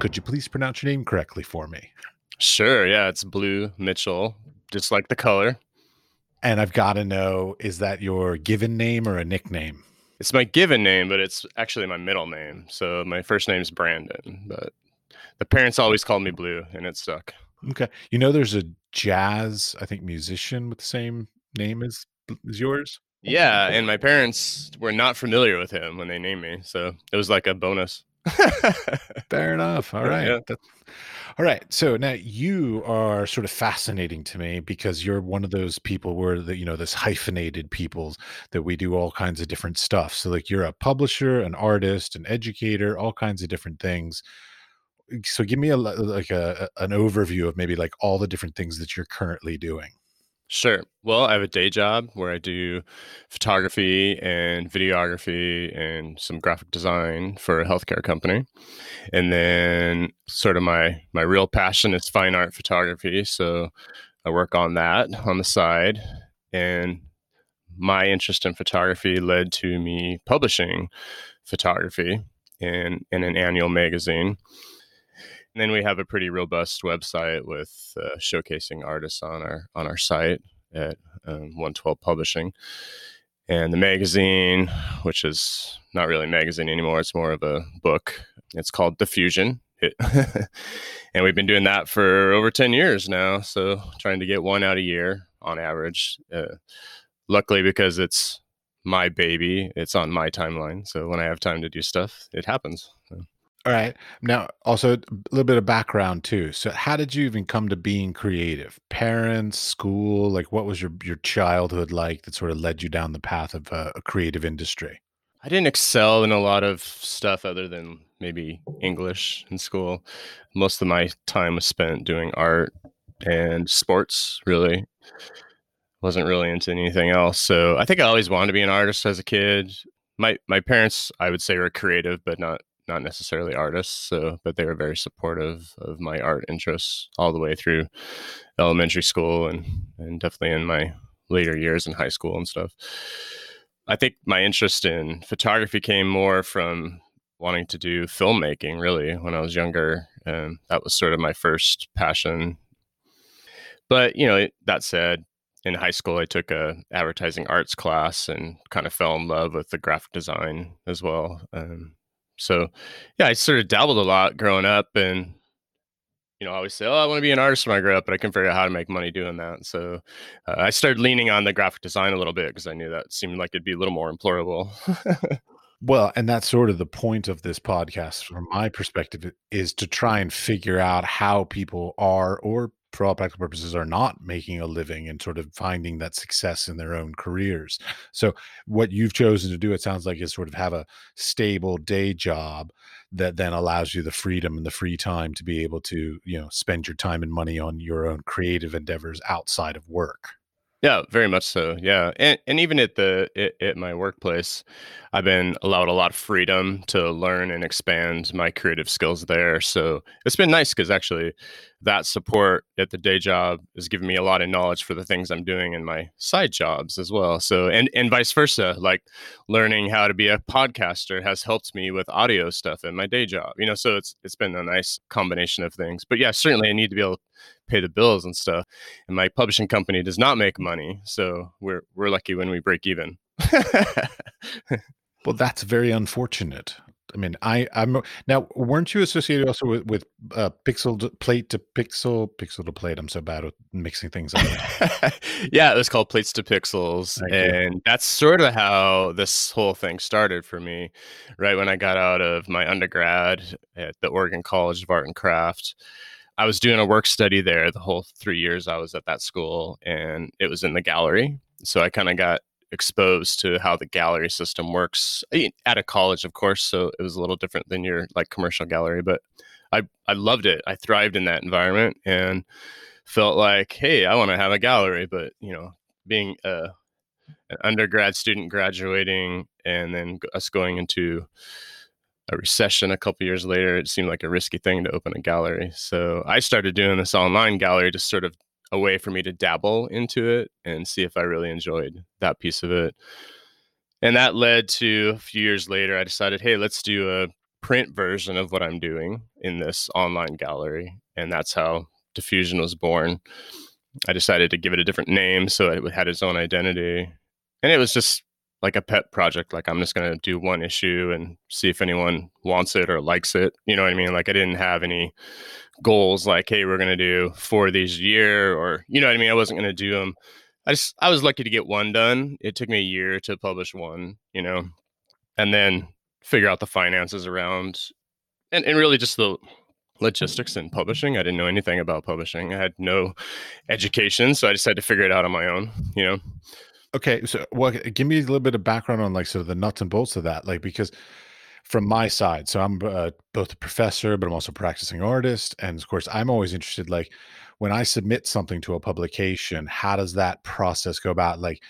Could you please pronounce your name correctly for me? Sure, yeah, it's Blue Mitchell, just like the color. And I've got to know, is that your given name or a nickname? It's my given name, but it's actually my middle name. So my first name is Brandon, but the parents always called me Blue, and it stuck. Okay. You know, there's a jazz, I think, musician with the same name as yours? Yeah, and my parents were not familiar with him when they named me, so it was like a bonus. Fair enough. All right. Yeah. All right. So now you are sort of fascinating to me because you're one of those people where this hyphenated peoples that we do all kinds of different stuff. So like you're a publisher, an artist, an educator, all kinds of different things. So give me an overview of maybe like all the different things that you're currently doing. Sure. Well, I have a day job where I do photography and videography and some graphic design for a healthcare company. And then sort of my real passion is fine art photography. So I work on that on the side. And my interest in photography led to me publishing photography in an annual magazine. And then we have a pretty robust website with showcasing artists on our site at 112 Publishing. And the magazine, which is not really a magazine anymore, it's more of a book. It's called Diffusion. And we've been doing that for over 10 years now. So trying to get one out a year on average. Luckily, because it's my baby, it's on my timeline. So when I have time to do stuff, it happens. All right. Now, also a little bit of background too. So how did you even come to being creative? Parents, school, like what was your childhood like that sort of led you down the path of a creative industry? I didn't excel in a lot of stuff other than maybe English in school. Most of my time was spent doing art and sports, really. Wasn't really into anything else. So I think I always wanted to be an artist as a kid. My parents, I would say, were creative, but not necessarily artists, but they were very supportive of my art interests all the way through elementary school and definitely in my later years in high school and stuff. I think my interest in photography came more from wanting to do filmmaking, really, when I was younger. That was sort of my first passion. But, that said, in high school, I took a advertising arts class and kind of fell in love with the graphic design as well. So, yeah, I sort of dabbled a lot growing up and, I always say, I want to be an artist when I grow up, but I can figure out how to make money doing that. So I started leaning on the graphic design a little bit because I knew that seemed like it'd be a little more employable. Well, and that's sort of the point of this podcast from my perspective is to try and figure out how people are or for all practical purposes are not making a living and sort of finding that success in their own careers. So what you've chosen to do, it sounds like, is sort of have a stable day job that then allows you the freedom and the free time to be able to, spend your time and money on your own creative endeavors outside of work. Yeah, very much so. Yeah. And even at my workplace, I've been allowed a lot of freedom to learn and expand my creative skills there. So it's been nice because actually that support at the day job has given me a lot of knowledge for the things I'm doing in my side jobs as well. So and vice versa, like learning how to be a podcaster has helped me with audio stuff in my day job. So it's been a nice combination of things. But yeah, certainly I need to be able to pay the bills and stuff. And my publishing company does not make money. So we're lucky when we break even. Well, that's very unfortunate. I mean, I'm now, weren't you associated also with Pixel to Plate? I'm so bad with mixing things up. Yeah, it was called Plates to Pixels. And that's sort of how this whole thing started for me, right? When I got out of my undergrad at the Oregon College of Art and Craft, I was doing a work study there the whole 3 years I was at that school, and it was in the gallery. So I kind of got exposed to how the gallery system works at a college, of course. So it was a little different than your like commercial gallery, but I loved it. I thrived in that environment and felt like, hey, I want to have a gallery. But, being an undergrad student graduating and then us going into a recession a couple years later, it seemed like a risky thing to open a gallery. So I started doing this online gallery to sort of a way for me to dabble into it and see if I really enjoyed that piece of it. And that led to, a few years later, I decided, hey, let's do a print version of what I'm doing in this online gallery. And that's how Diffusion was born. I decided to give it a different name so it had its own identity. And it was just like a pet project. Like, I'm just going to do one issue and see if anyone wants it or likes it. You know what I mean? Like, I didn't have any goals like, hey, we're going to do 4 these year, or, you know what I mean? I wasn't going to do them. I was lucky to get one done. It took me a year to publish one, you know, and then figure out the finances around and really just the logistics and publishing. I didn't know anything about publishing. I had no education, so I just had to figure it out on my own, you know? Okay. So give me a little bit of background on like, so the nuts and bolts of that, like, because from my side, so I'm both a professor, but I'm also a practicing artist. And of course, I'm always interested, like, when I submit something to a publication, how does that process go about? Like,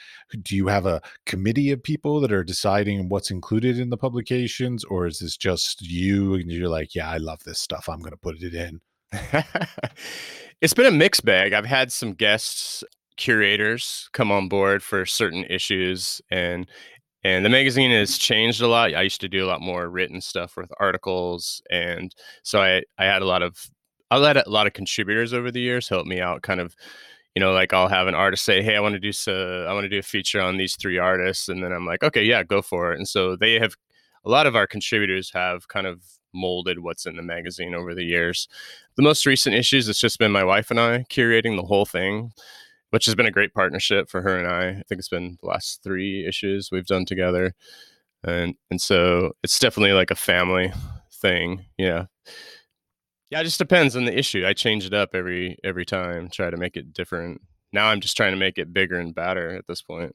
do you have a committee of people that are deciding what's included in the publications, or is this just you and you're like, yeah, I love this stuff, I'm going to put it in? It's been a mixed bag. I've had some guest curators come on board for certain issues, and the magazine has changed a lot. I used to do a lot more written stuff with articles, and so I had a lot of contributors over the years help me out, kind of, you know, like, I'll have an artist say, hey, I want to do a feature on these 3 artists. And then I'm like, okay, yeah, go for it. And so they have, a lot of our contributors have kind of molded what's in the magazine over the years. The most recent issues, it's just been my wife and I curating the whole thing, which has been a great partnership for her and I. I think it's been the last 3 issues we've done together. And so it's definitely like a family thing. Yeah. Yeah, it just depends on the issue. I change it up every time, try to make it different. Now I'm just trying to make it bigger and badder at this point.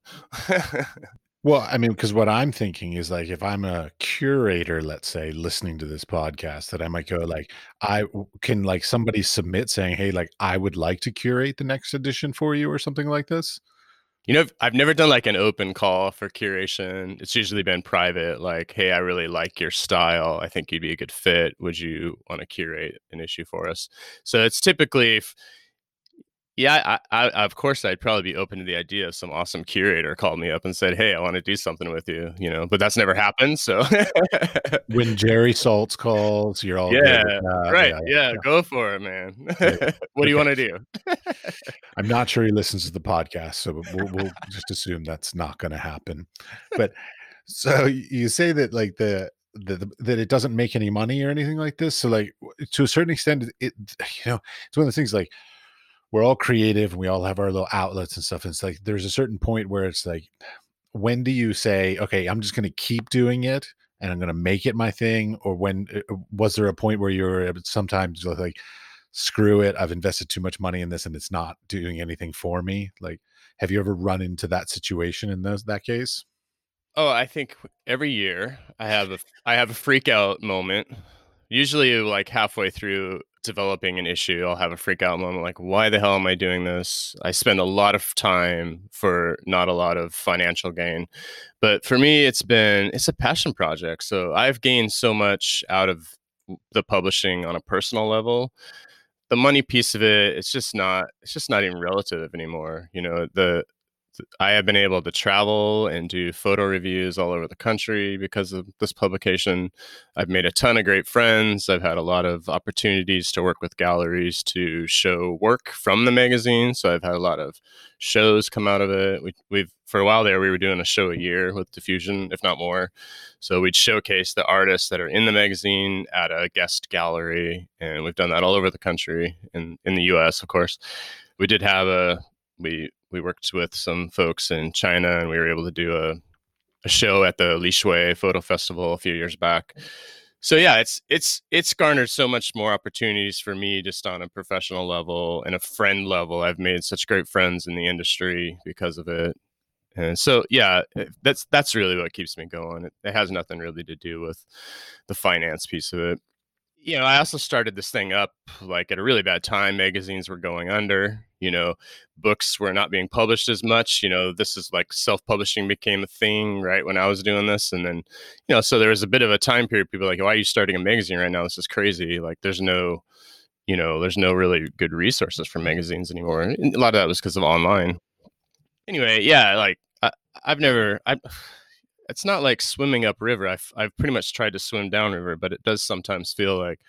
Well, I mean, because what I'm thinking is, like, if I'm a curator, let's say, listening to this podcast, that I might go, like, I can, like, somebody submit saying, hey, like, I would like to curate the next edition for you or something like this? You know, I've never done like an open call for curation. It's usually been private, like, hey, I really like your style, I think you'd be a good fit, would you want to curate an issue for us? So it's typically, of course, I'd probably be open to the idea if some awesome curator called me up and said, hey, I want to do something with you, you know, but that's never happened. So when Jerry Saltz calls, you're all, right. Yeah, go for it, man. What do you want to do? I'm not sure he listens to the podcast, so we'll just assume that's not going to happen. But so you say that, like, that it doesn't make any money or anything like this. So, like, to a certain extent, it, you know, it's one of the things, like, we're all creative and we all have our little outlets and stuff. And it's like, there's a certain point where it's like, when do you say, okay, I'm just going to keep doing it and I'm going to make it my thing? Or when was there a point where you're sometimes like, screw it, I've invested too much money in this and it's not doing anything for me? Like, have you ever run into that situation in that case? Oh, I think every year I have a freak out moment. Usually like halfway through developing an issue, I'll have a freak out moment, like, why the hell am I doing this? I spend a lot of time for not a lot of financial gain. But for me, it's a passion project. So I've gained so much out of the publishing on a personal level. The money piece of it, it's just not even relative anymore. You know, I have been able to travel and do photo reviews all over the country because of this publication. I've made a ton of great friends. I've had a lot of opportunities to work with galleries to show work from the magazine. So I've had a lot of shows come out of it. We've for a while there, we were doing a show a year with Diffusion, if not more. So we'd showcase the artists that are in the magazine at a guest gallery. And we've done that all over the country, and in the US, of course. We did have We worked with some folks in China, and we were able to do a show at the Lishui Photo Festival a few years back. So yeah, it's garnered so much more opportunities for me just on a professional level and a friend level. I've made such great friends in the industry because of it. And so yeah, that's really what keeps me going. It has nothing really to do with the finance piece of it. You know, I also started this thing up like at a really bad time. Magazines were going under, you know, books were not being published as much. You know, this is like self-publishing became a thing right when I was doing this. And then, you know, so there was a bit of a time period. People were like, why are you starting a magazine right now? This is crazy. Like, there's no, you know, there's no really good resources for magazines anymore. And a lot of that was because of online. Anyway, yeah, like it's not like swimming upriver. I've pretty much tried to swim downriver, but it does sometimes feel like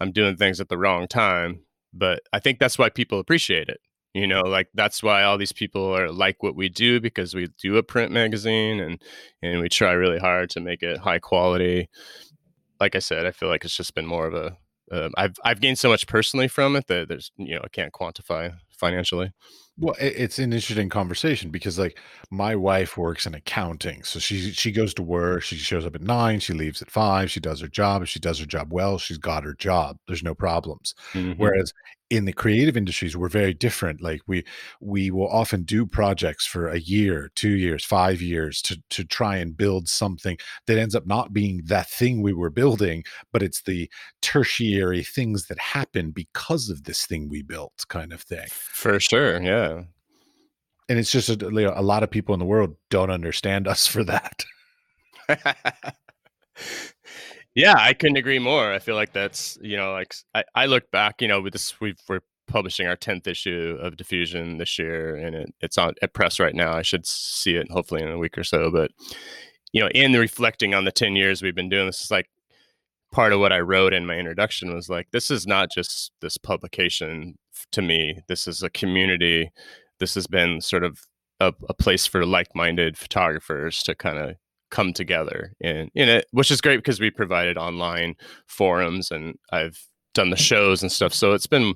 I'm doing things at the wrong time. But I think that's why people appreciate it. You know, like that's why all these people are like what we do, because we do a print magazine and we try really hard to make it high quality. Like I said, I feel like it's just been more of a I've gained so much personally from it that there's, you know, I can't quantify financially. Well, it's an interesting conversation because like my wife works in accounting. So she goes to work, she shows up at 9, she leaves at 5, she does her job. If she does her job well, she's got her job. There's no problems. Mm-hmm. Whereas in the creative industries, we're very different. Like we will often do projects for a year, 2 years, 5 years to try and build something that ends up not being that thing we were building, but it's the tertiary things that happen because of this thing we built kind of thing. For sure. Yeah. And it's just a lot of people in the world don't understand us for that. Yeah, I couldn't agree more. I feel like that's, you know, like I look back, you know, with this, we're publishing our 10th issue of Diffusion this year, and it's on at press right now. I should see it hopefully in a week or so. But, you know, in reflecting on the 10 years we've been doing this, is like part of what I wrote in my introduction was like, this is not just this publication to me. This is a community. This has been sort of a place for like-minded photographers to kind of come together in it, which is great because we provided online forums and I've done the shows and stuff. So it's been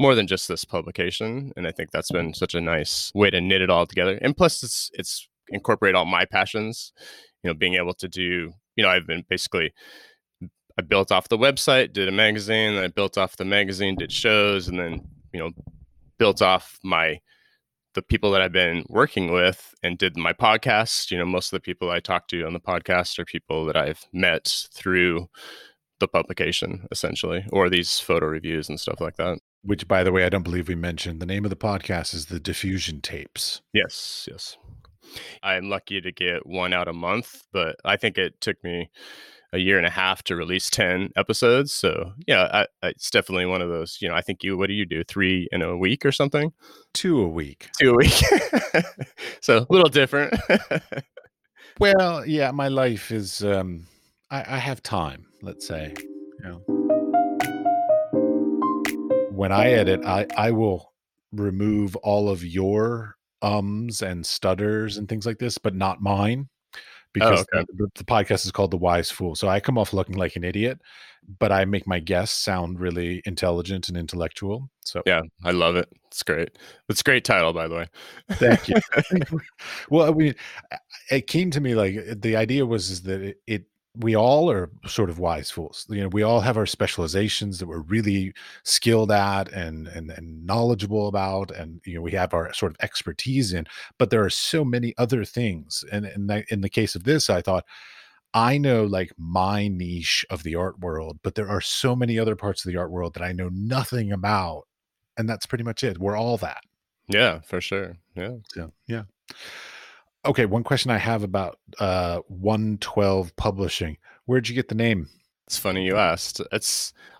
more than just this publication. And I think that's been such a nice way to knit it all together. And plus it's incorporate all my passions, you know, being able to do, you know, I built off the website, did a magazine, then I built off the magazine, did shows, and then, you know, built off the people that I've been working with and did my podcast. You know, most of the people I talk to on the podcast are people that I've met through the publication, essentially, or these photo reviews and stuff like that. Which, by the way, I don't believe we mentioned. The name of the podcast is The Diffusion Tapes. Yes, yes. I'm lucky to get one out a month, but I think it took me a year and a half to release 10 episodes. So yeah, it's definitely one of those, you know, I think what do you do? 3 in a week or something? 2 a week. 2 a week. So a little different. Well, yeah, my life is, I have time, let's say. Yeah. When I edit, I will remove all of your ums and stutters and things like this, but not mine. Because the podcast is called The Wise Fool. So I come off looking like an idiot, but I make my guests sound really intelligent and intellectual. So yeah, I love it. It's great. It's a great title, by the way. Thank you. Well, I mean, it came to me like the idea was that it we all are sort of wise fools. You know, we all have our specializations that we're really skilled at and knowledgeable about, and you know, we have our sort of expertise in. But there are so many other things. And in the case of this, I thought I know like my niche of the art world, but there are so many other parts of the art world that I know nothing about, and that's pretty much it. We're all that. Yeah, for sure. Yeah, yeah, yeah. Okay, one question I have about 112 Publishing. Where'd you get the name? It's funny you asked.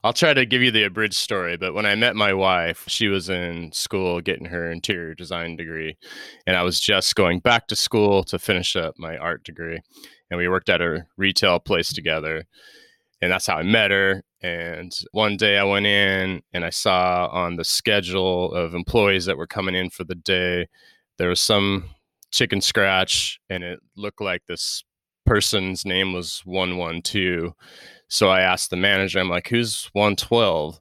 I'll try to give you the abridged story, but when I met my wife, she was in school getting her interior design degree, and I was just going back to school to finish up my art degree, and we worked at a retail place together, and that's how I met her. And one day I went in, and I saw on the schedule of employees that were coming in for the day, there was some chicken scratch, and it looked like this person's name was 112. So I asked the manager, I'm like, who's 112?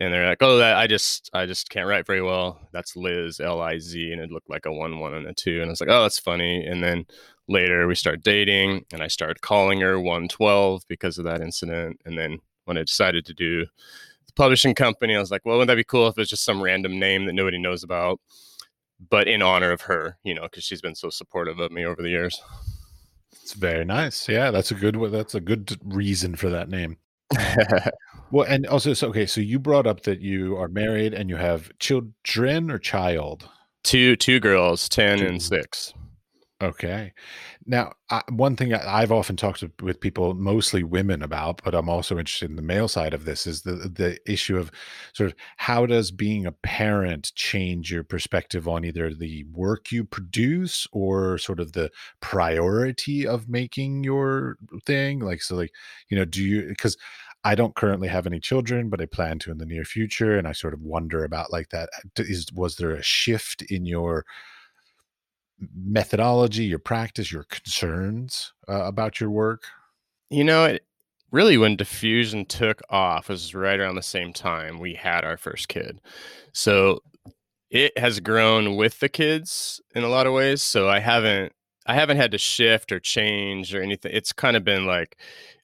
And they're like, oh, that I just can't write very well. That's Liz, L-I-Z, and it looked like a 1, 1 and a 2. And I was like, oh, that's funny. And then later we start dating, and I started calling her 112 because of that incident. And then when I decided to do the publishing company, I was like, well, wouldn't that be cool if it's just some random name that nobody knows about? But in honor of her, you know, because she's been so supportive of me over the years. It's very nice. Yeah, that's a good one. That's a good reason for that name. Well, and also, so you brought up that you are married and you have children or child? Two girls, 10 and 6. Okay. Now, one thing I've often talked with people, mostly women, about, but I'm also interested in the male side of this, is the issue of sort of how does being a parent change your perspective on either the work you produce or sort of the priority of making your thing? Like, so like, do you, because I don't currently have any children, but I plan to in the near future. And I sort of wonder about like that. Was there a shift in your methodology, your practice, your concerns about your work? It really, when Diffusion took off, was right around the same time we had our first kid. So it has grown with the kids in a lot of ways. So I haven't had to shift or change or anything. It's kind of been like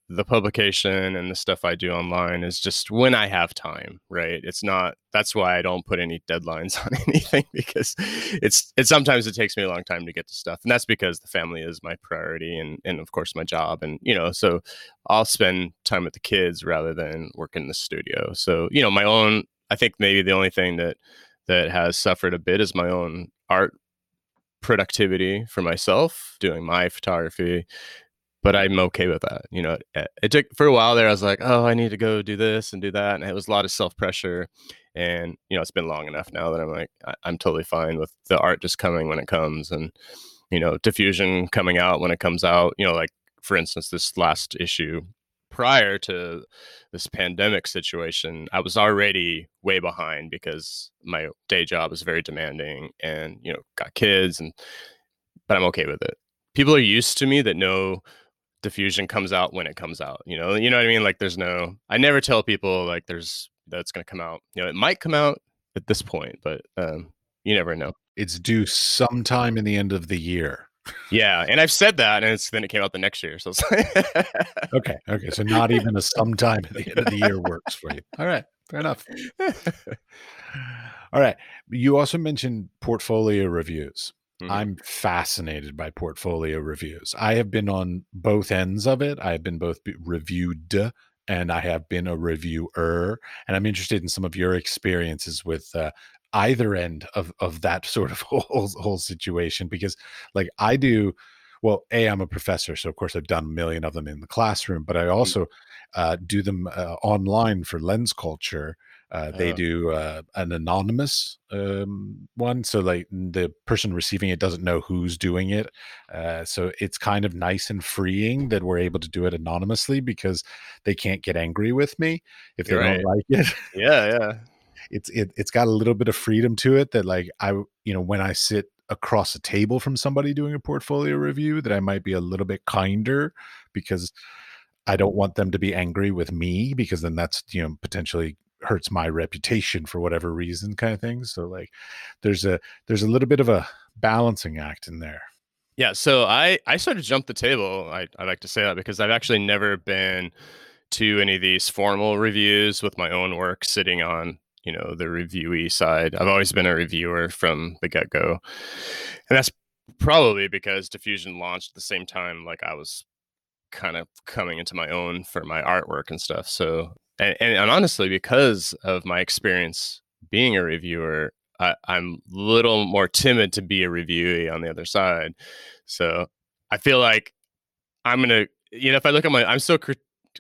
the publication and the stuff I do online is just when I have time, right? It's not, that's why I don't put any deadlines on anything, because it sometimes it takes me a long time to get to stuff. And that's because the family is my priority and of course my job. And, so I'll spend time with the kids rather than work in the studio. So, my own, I think maybe the only thing that has suffered a bit is my own art productivity for myself, doing my photography. But I'm okay with that. It took for a while there. I was like, oh, I need to go do this and do that. And it was a lot of self-pressure. And, it's been long enough now that I'm like, I'm totally fine with the art just coming when it comes. And, Diffusion coming out when it comes out, like, for instance, this last issue prior to this pandemic situation, I was already way behind because my day job is very demanding and, got kids. But I'm okay with it. People are used to me that know Diffusion comes out when it comes out, you know what I mean? Like I never tell people like that's going to come out, it might come out at this point, but you never know. It's due sometime in the end of the year. Yeah. And I've said that and then it came out the next year. So it's like okay. Okay. So not even a sometime at the end of the year works for you. All right. Fair enough. All right. You also mentioned portfolio reviews. I'm fascinated by portfolio reviews. I have been on both ends of it. I have been both reviewed and I have been a reviewer. And I'm interested in some of your experiences with either end of that sort of whole situation, because like I do, well, I'm a professor, so of course I've done a million of them in the classroom, but I also do them online for Lens Culture. They do an anonymous one. So like the person receiving it doesn't know who's doing it. So it's kind of nice and freeing that we're able to do it anonymously because they can't get angry with me if they don't like it. Yeah, yeah. It's got a little bit of freedom to it that like when I sit across a table from somebody doing a portfolio review, that I might be a little bit kinder because I don't want them to be angry with me, because then that's, potentially hurts my reputation for whatever reason, kind of thing. So like there's a little bit of a balancing act in there. Yeah. So I sort of jumped the table. I like to say that because I've actually never been to any of these formal reviews with my own work sitting on, the reviewee side. I've always been a reviewer from the get-go. And that's probably because Diffusion launched at the same time, like I was kind of coming into my own for my artwork and stuff. So And honestly, because of my experience being a reviewer, I'm a little more timid to be a reviewee on the other side. So I feel like I'm going to, if I look at I'm so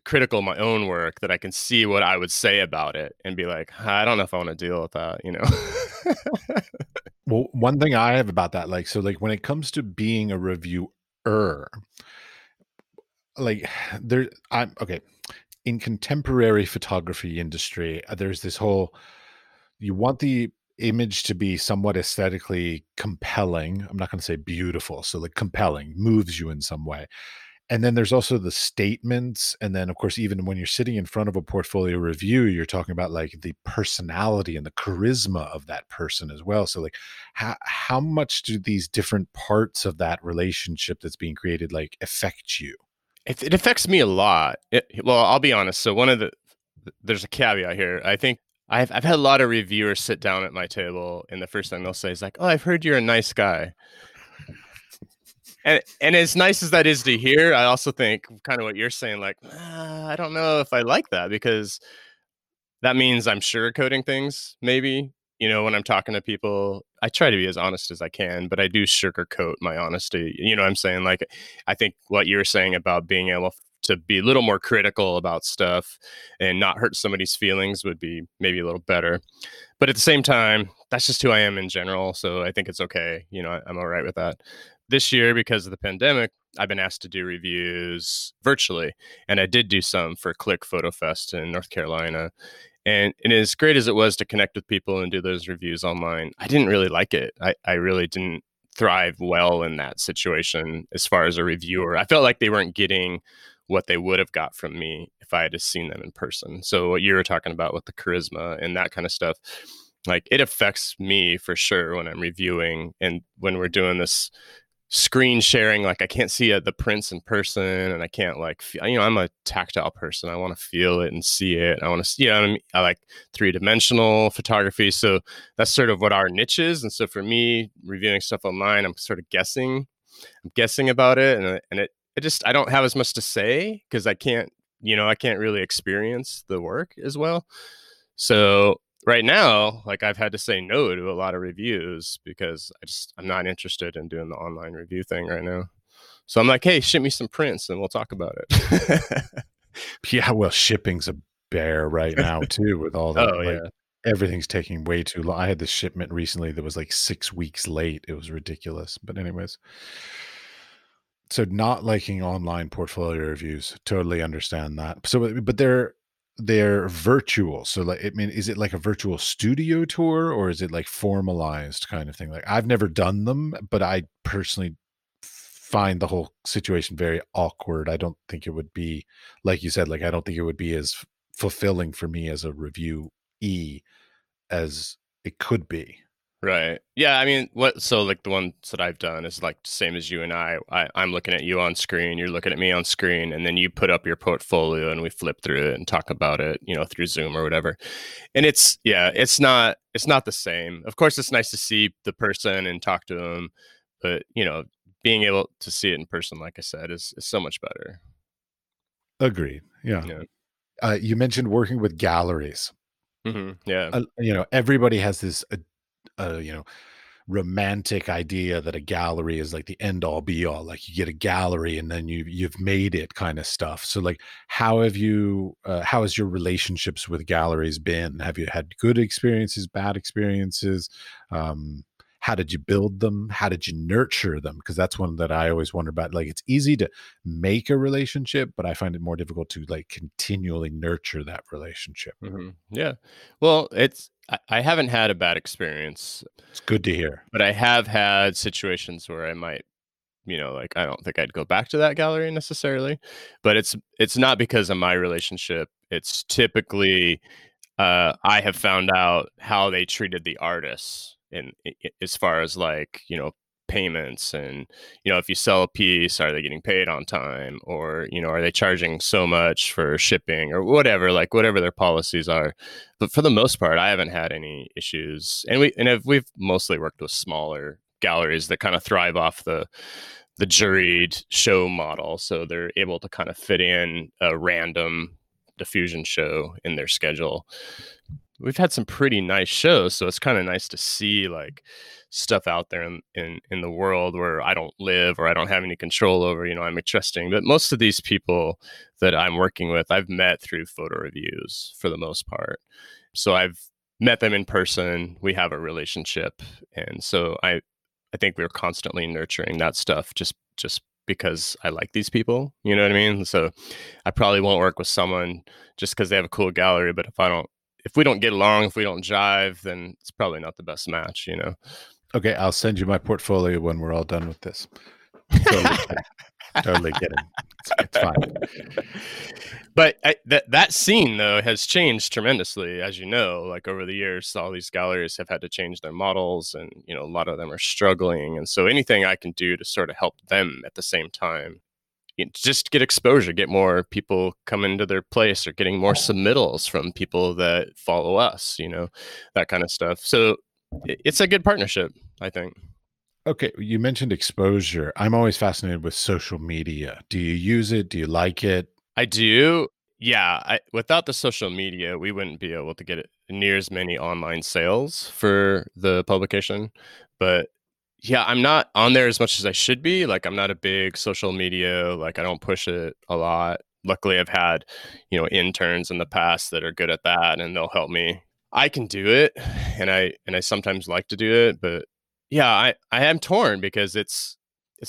critical of my own work that I can see what I would say about it and be like, I don't know if I want to deal with that, Well, one thing I have about that, when it comes to being a reviewer, in contemporary photography industry, there's this whole, you want the image to be somewhat aesthetically compelling. I'm not going to say beautiful. So like compelling moves you in some way. And then there's also the statements. And then of course, even when you're sitting in front of a portfolio review, you're talking about like the personality and the charisma of that person as well. So like how much do these different parts of that relationship that's being created, like affect you? It affects me a lot. I'll be honest. So there's a caveat here. I think I've had a lot of reviewers sit down at my table, and the first thing they'll say is like, "Oh, I've heard you're a nice guy." And as nice as that is to hear, I also think kind of what you're saying, like, I don't know if I like that, because that means I'm sugarcoating things, maybe. You know, when I'm talking to people, I try to be as honest as I can, but I do sugarcoat my honesty. You know what I'm saying? Like, I think what you were saying about being able to be a little more critical about stuff and not hurt somebody's feelings would be maybe a little better. But at the same time, that's just who I am in general. So I think it's okay. You know, I'm all right with that. This year, because of the pandemic, I've been asked to do reviews virtually. And I did do some for CLICK! Photo Fest in North Carolina. And as great as it was to connect with people and do those reviews online, I didn't really like it. I really didn't thrive well in that situation as far as a reviewer. I felt like they weren't getting what they would have got from me if I had just seen them in person. So what you were talking about with the charisma and that kind of stuff, like it affects me for sure when I'm reviewing and when we're doing this screen sharing, like I can't see the prints in person and I can't I'm a tactile person. I want to feel it and see it. I want to see, you know what I mean? I like three-dimensional photography. So that's sort of what our niche is. And so for me, reviewing stuff online, I'm sort of guessing. I'm guessing about it. I don't have as much to say because I can't really experience the work as well. So right now, like I've had to say no to a lot of reviews because I'm not interested in doing the online review thing right now. So I'm like, hey, ship me some prints and we'll talk about it. Yeah, well, shipping's a bear right now too with all that. Everything's taking way too long. I had this shipment recently that was like 6 weeks late. It was ridiculous. But anyways. So not liking online portfolio reviews, totally understand that. So, but they're virtual. So like, I mean, is it like a virtual studio tour or is it like formalized kind of thing? Like I've never done them, but I personally find the whole situation very awkward. I don't think it would be, like you said, like, I don't think it would be as fulfilling for me as a reviewee as it could be. Right. Yeah. I mean, like the ones that I've done is like the same as you and I. I'm looking at you on screen, you're looking at me on screen, and then you put up your portfolio and we flip through it and talk about it, you know, through Zoom or whatever. And it's not the same. Of course, it's nice to see the person and talk to them, but, you know, being able to see it in person, like I said, is so much better. Agreed. Yeah. Yeah. You mentioned working with galleries. Mm-hmm. Yeah. You know, everybody has this romantic idea that a gallery is like the end all be all, like you get a gallery and then you've made it kind of stuff. So like, how has your relationships with galleries been? Have you had good experiences, bad experiences? How did you build them? How did you nurture them? Because that's one that I always wonder about. Like, it's easy to make a relationship, but I find it more difficult to like continually nurture that relationship. Mm-hmm. Yeah. Well, I haven't had a bad experience. It's good to hear. But I have had situations where I might, you know, like, I don't think I'd go back to that gallery necessarily, but it's not because of my relationship. It's typically, I have found out how they treated the artists. And as far as like, you know, payments and, you know, if you sell a piece, are they getting paid on time? Or, you know, are they charging so much for shipping or whatever, like whatever their policies are. But for the most part, I haven't had any issues. And we've mostly worked with smaller galleries that kind of thrive off the juried show model. So they're able to kind of fit in a random diffusion show in their schedule. We've had some pretty nice shows, so it's kind of nice to see like stuff out there in the world where I don't live or I don't have any control over. You know, I'm trusting, but most of these people that I'm working with, I've met through photo reviews for the most part. So I've met them in person. We have a relationship, and so I think we're constantly nurturing that stuff just because I like these people. You know what I mean? So I probably won't work with someone just because they have a cool gallery, but if we don't get along, if we don't jive, then it's probably not the best match, you know? Okay. I'll send you my portfolio when we're all done with this. Totally kidding. It's fine. But that scene though has changed tremendously, as you know, like over the years, all these galleries have had to change their models and, you know, a lot of them are struggling. And so anything I can do to sort of help them at the same time, just get exposure, get more people come into their place or getting more submittals from people that follow us, you know, that kind of stuff. So it's a good partnership, I think. Okay. You mentioned exposure. I'm always fascinated with social media. Do you use it? Do you like it? I do. Yeah. Without the social media, we wouldn't be able to get near as many online sales for the publication. But yeah, I'm not on there as much as I should be. Like, I'm not a big social media, like I don't push it a lot. Luckily, I've had, you know, interns in the past that are good at that, and they'll help me. I can do it, and I sometimes like to do it, but yeah, I am torn because it's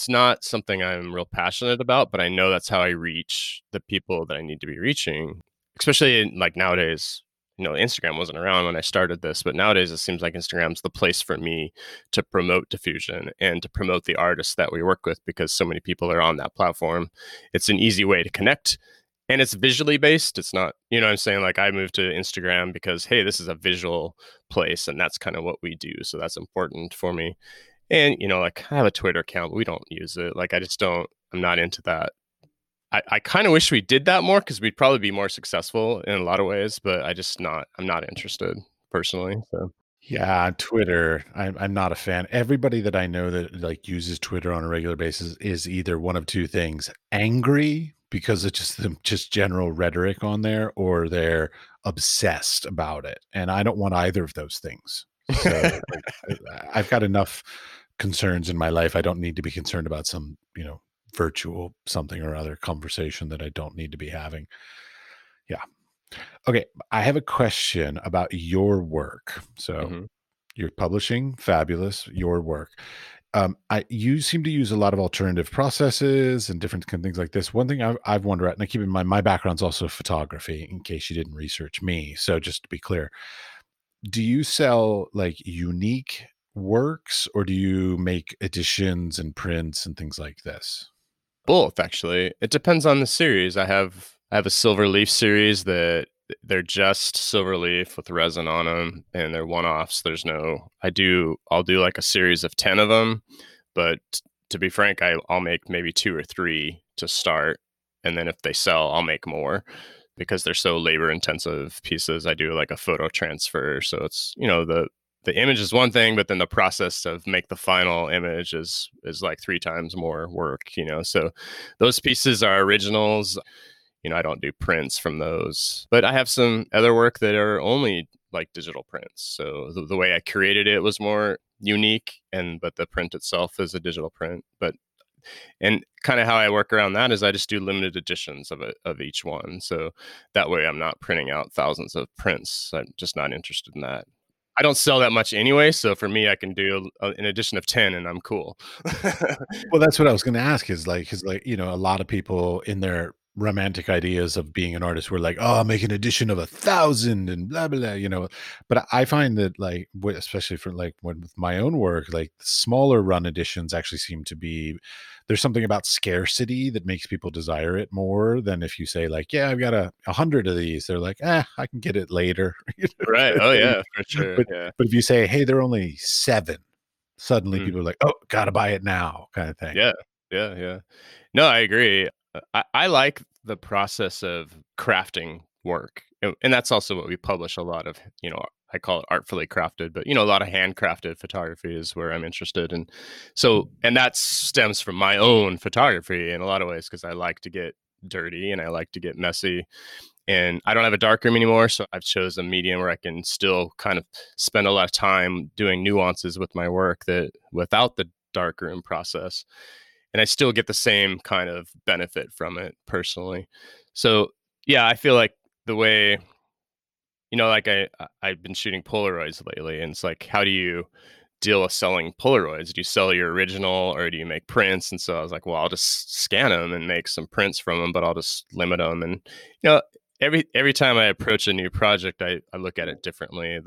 not something I'm real passionate about, but I know that's how I reach the people that I need to be reaching, especially in, like, nowadays. You know, Instagram wasn't around when I started this, but nowadays it seems like Instagram's the place for me to promote Diffusion and to promote the artists that we work with, because so many people are on that platform. It's an easy way to connect, and it's visually based. It's not, you know what I'm saying? Like, I moved to Instagram because, hey, this is a visual place, and that's kind of what we do. So that's important for me. And, you know, like, I have a Twitter account, but we don't use it. Like, I just don't, I'm not into that. I kind of wish we did that more, because we'd probably be more successful in a lot of ways, but I'm not interested personally. So yeah, Twitter, I'm not a fan. Everybody that I know that like uses Twitter on a regular basis is either one of two things: angry because it's just general rhetoric on there, or they're obsessed about it. And I don't want either of those things. So like, I've got enough concerns in my life. I don't need to be concerned about some, you know, virtual something or other conversation that I don't need to be having. Yeah. Okay. I have a question about your work. So Your publishing, fabulous, your work. You seem to use a lot of alternative processes and different kind of things like this. One thing I've wondered at, and I keep in mind, my background's also photography, in case you didn't research me. So just to be clear, do you sell like unique works, or do you make editions and prints and things like this? Both, actually. It depends on the series. I have a silver leaf series that they're just silver leaf with resin on them, and they're one-offs. There's no, I'll do like a series of 10 of them, but to be frank, I'll make maybe 2 or 3 to start, and then if they sell, I'll make more, because they're so labor-intensive pieces. I do like a photo transfer, so it's, you know, the image is one thing, but then the process of make the final image is like 3 times more work, you know? So those pieces are originals. You know, I don't do prints from those, but I have some other work that are only like digital prints. So the way I created it was more unique, but the print itself is a digital print. But, and kind of how I work around that is I just do limited editions of each one. So that way I'm not printing out thousands of prints. I'm just not interested in that. I don't sell that much anyway, so for me, I can do an edition of 10, and I'm cool. Well, that's what I was going to ask. Is like, you know, a lot of people in their romantic ideas of being an artist were like, oh, I'll make an edition of 1,000 and blah blah, you know. But I find that, like, especially for like with my own work, like the smaller run editions actually seem to be, there's something about scarcity that makes people desire it more than if you say like, yeah, I've got 100 of these. They're like, I can get it later. Right. Oh yeah, for sure. But if you say, hey, there are only 7, suddenly people are like, oh, gotta buy it now, kind of thing. Yeah. No, I agree. I like the process of crafting work. And that's also what we publish, a lot of, you know, I call it artfully crafted, but, you know, a lot of handcrafted photography is where I'm interested. And so, and that stems from my own photography in a lot of ways, because I like to get dirty and I like to get messy. And I don't have a darkroom anymore, so I've chosen a medium where I can still kind of spend a lot of time doing nuances with my work that without the darkroom process. And I still get the same kind of benefit from it personally. So yeah, I feel like the way, you know, like I've been shooting Polaroids lately, and it's like, how do you deal with selling Polaroids? Do you sell your original, or do you make prints? And so I was like, well, I'll just scan them and make some prints from them, but I'll just limit them. And, you know, every time I approach a new project, I look at it differently.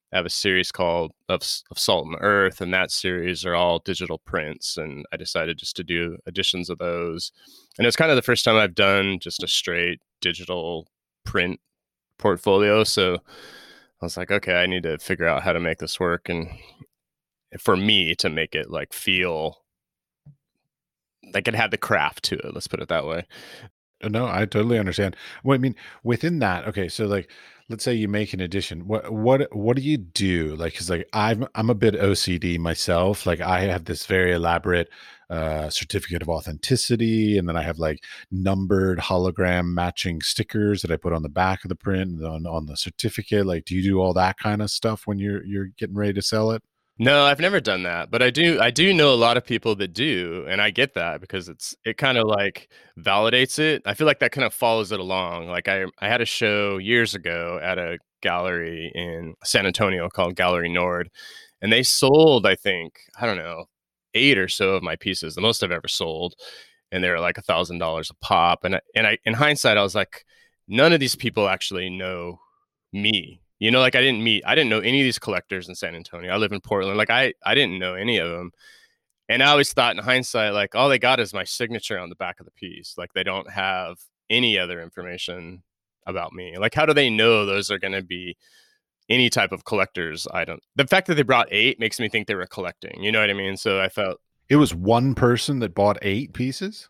I have a series called of Salt and Earth, and that series are all digital prints, and I decided just to do editions of those. And it's kind of the first time I've done just a straight digital print portfolio. So I was like, okay, I need to figure out how to make this work, and for me to make it like feel like it had the craft to it. Let's put it that way. No, I totally understand. Well, I mean, within that, okay, so like let's say you make an edition, what do you do? Like, because like I'm a bit OCD myself. Like I have this very elaborate certificate of authenticity, and then I have like numbered hologram matching stickers that I put on the back of the print and on the certificate. Like, do you do all that kind of stuff when you're getting ready to sell it? No, I've never done that, but I do know a lot of people that do, and I get that because it kind of like validates it. I feel like that kind of follows it along. Like I had a show years ago at a gallery in San Antonio called Gallery Nord, and they sold, I think, I don't know, 8 or so of my pieces, the most I've ever sold, and they were like $1,000 a pop. And I, in hindsight, I was like, none of these people actually know me. You know, like I didn't know any of these collectors in San Antonio. I live in Portland. Like I didn't know any of them. And I always thought in hindsight, like all they got is my signature on the back of the piece. Like they don't have any other information about me. Like, how do they know those are going to be any type of collector's item? The fact that they brought 8 makes me think they were collecting. You know what I mean? So I felt it was one person that bought 8 pieces.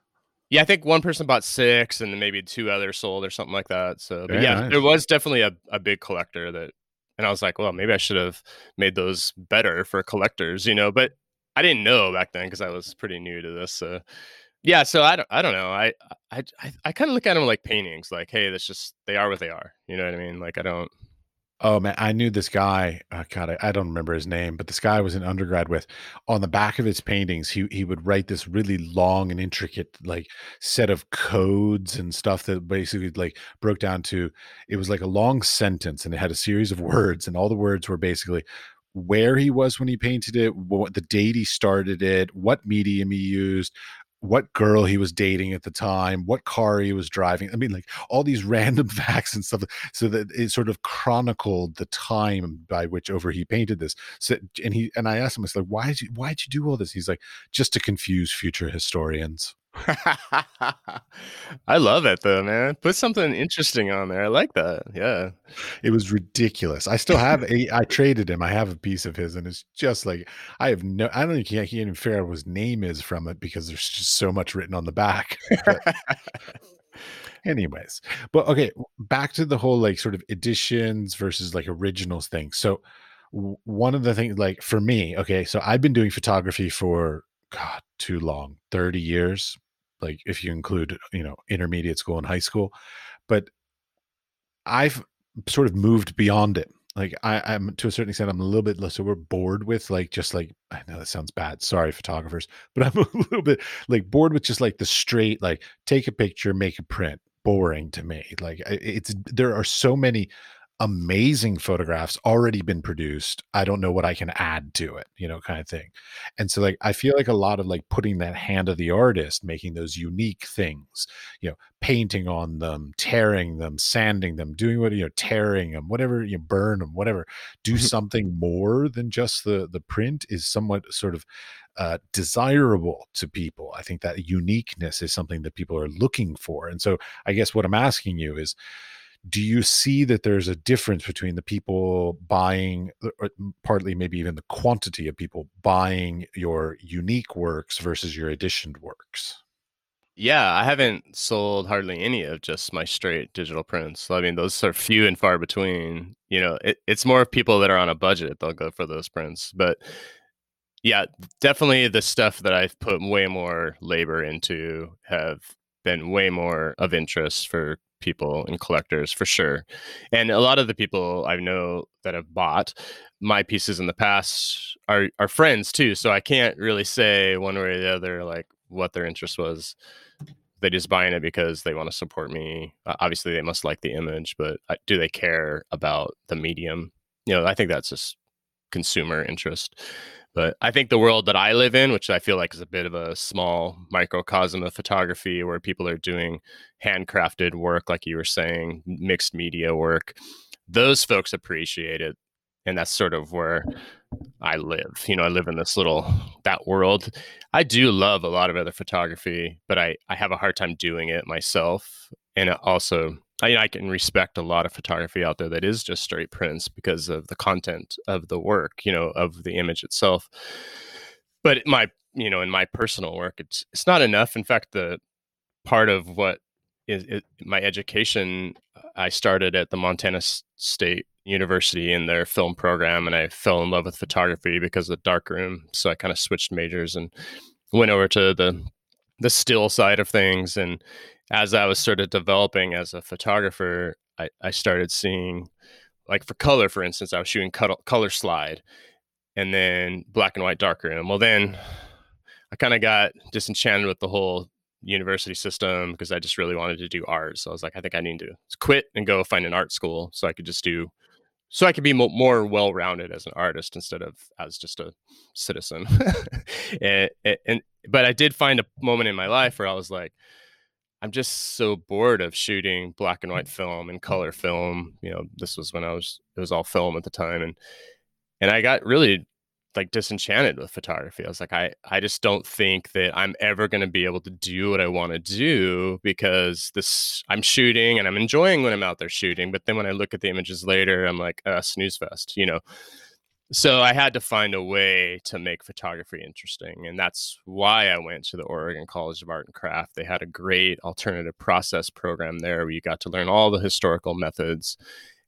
Yeah, I think one person bought 6 and then maybe 2 others sold or something like that. So, but yeah, nice. There was definitely a big collector that, and I was like, well, maybe I should have made those better for collectors, you know, but I didn't know back then because I was pretty new to this. So yeah, so I don't know. I kind of look at them like paintings, like, hey, that's just, they are what they are. You know what I mean? Like I don't. Oh man, I knew this guy. Oh, God, I don't remember his name, but this guy I was an undergrad with. On the back of his paintings, he would write this really long and intricate like set of codes and stuff that basically like broke down to, it was like a long sentence and it had a series of words, and all the words were basically where he was when he painted it, what the date he started it, what medium he used, what girl he was dating at the time, what car he was driving. I mean, like all these random facts and stuff, so that it sort of chronicled the time by which over he painted this. So, and I asked him, I was like, why'd you do all this? He's like, just to confuse future historians. I love it though, man. Put something interesting on there. I like that. Yeah. It was ridiculous. I still have I traded him. I have a piece of his, and it's just like I don't think he can't even figure out what his name is from it because there's just so much written on the back. Anyways. But okay, back to the whole like sort of editions versus like originals thing. So one of the things like for me, okay, so I've been doing photography for God, too long, 30 years, like if you include, you know, intermediate school and high school. But I've sort of moved beyond it. Like I'm to a certain extent, I'm a little bit less, so we're bored with like, just like, I know that sounds bad. Sorry, photographers, but I'm a little bit like bored with just like the straight, like take a picture, make a print. Boring to me. Like there are so many amazing photographs already been produced. I don't know what I can add to it, you know, kind of thing. And so like I feel like a lot of like putting that hand of the artist, making those unique things, you know, painting on them, tearing them, sanding them, doing what, you know, tearing them, whatever, you know, burn them, whatever, do something more than just the print is somewhat sort of desirable to people. I think that uniqueness is something that people are looking for. And so I guess what I'm asking you is, do you see that there's a difference between the people buying, or partly maybe even the quantity of people buying your unique works versus your editioned works? Yeah, I haven't sold hardly any of just my straight digital prints. I mean, those are few and far between. You know, it's more people that are on a budget. They'll go for those prints. But yeah, definitely the stuff that I've put way more labor into have been way more of interest for people and collectors for sure. And a lot of the people I know that have bought my pieces in the past are friends too. So I can't really say one way or the other, like what their interest was. They just buying it because they want to support me. Obviously they must like the image, but do they care about the medium? You know, I think that's just consumer interest. But I think the world that I live in, which I feel like is a bit of a small microcosm of photography where people are doing handcrafted work, like you were saying, mixed media work, those folks appreciate it. And that's sort of where I live. You know, I live in this that world. I do love a lot of other photography, but I have a hard time doing it myself. And also, I can respect a lot of photography out there that is just straight prints because of the content of the work, you know, of the image itself. But in my personal work, it's not enough. In fact, the part of what is my education. I started at the Montana State University in their film program, and I fell in love with photography because of the darkroom. So I kind of switched majors and went over to the still side of things. And as I was sort of developing as a photographer, I started seeing, like for color, for instance, I was shooting color slide and then black and white darkroom. Well, then I kind of got disenchanted with the whole university system because I just really wanted to do art. So I was like, I think I need to quit and go find an art school so I could just do, so I could be more well-rounded as an artist instead of as just a citizen. But I did find a moment in my life where I was like, I'm just so bored of shooting black and white film and color film. You know, this was when it was all film at the time. And I got really like disenchanted with photography. I was like, I just don't think that I'm ever going to be able to do what I want to do because this, I'm shooting and I'm enjoying when I'm out there shooting. But then when I look at the images later, I'm like, snooze fest, you know? So I had to find a way to make photography interesting. And that's why I went to the Oregon College of Art and Craft. They had a great alternative process program there where you got to learn all the historical methods.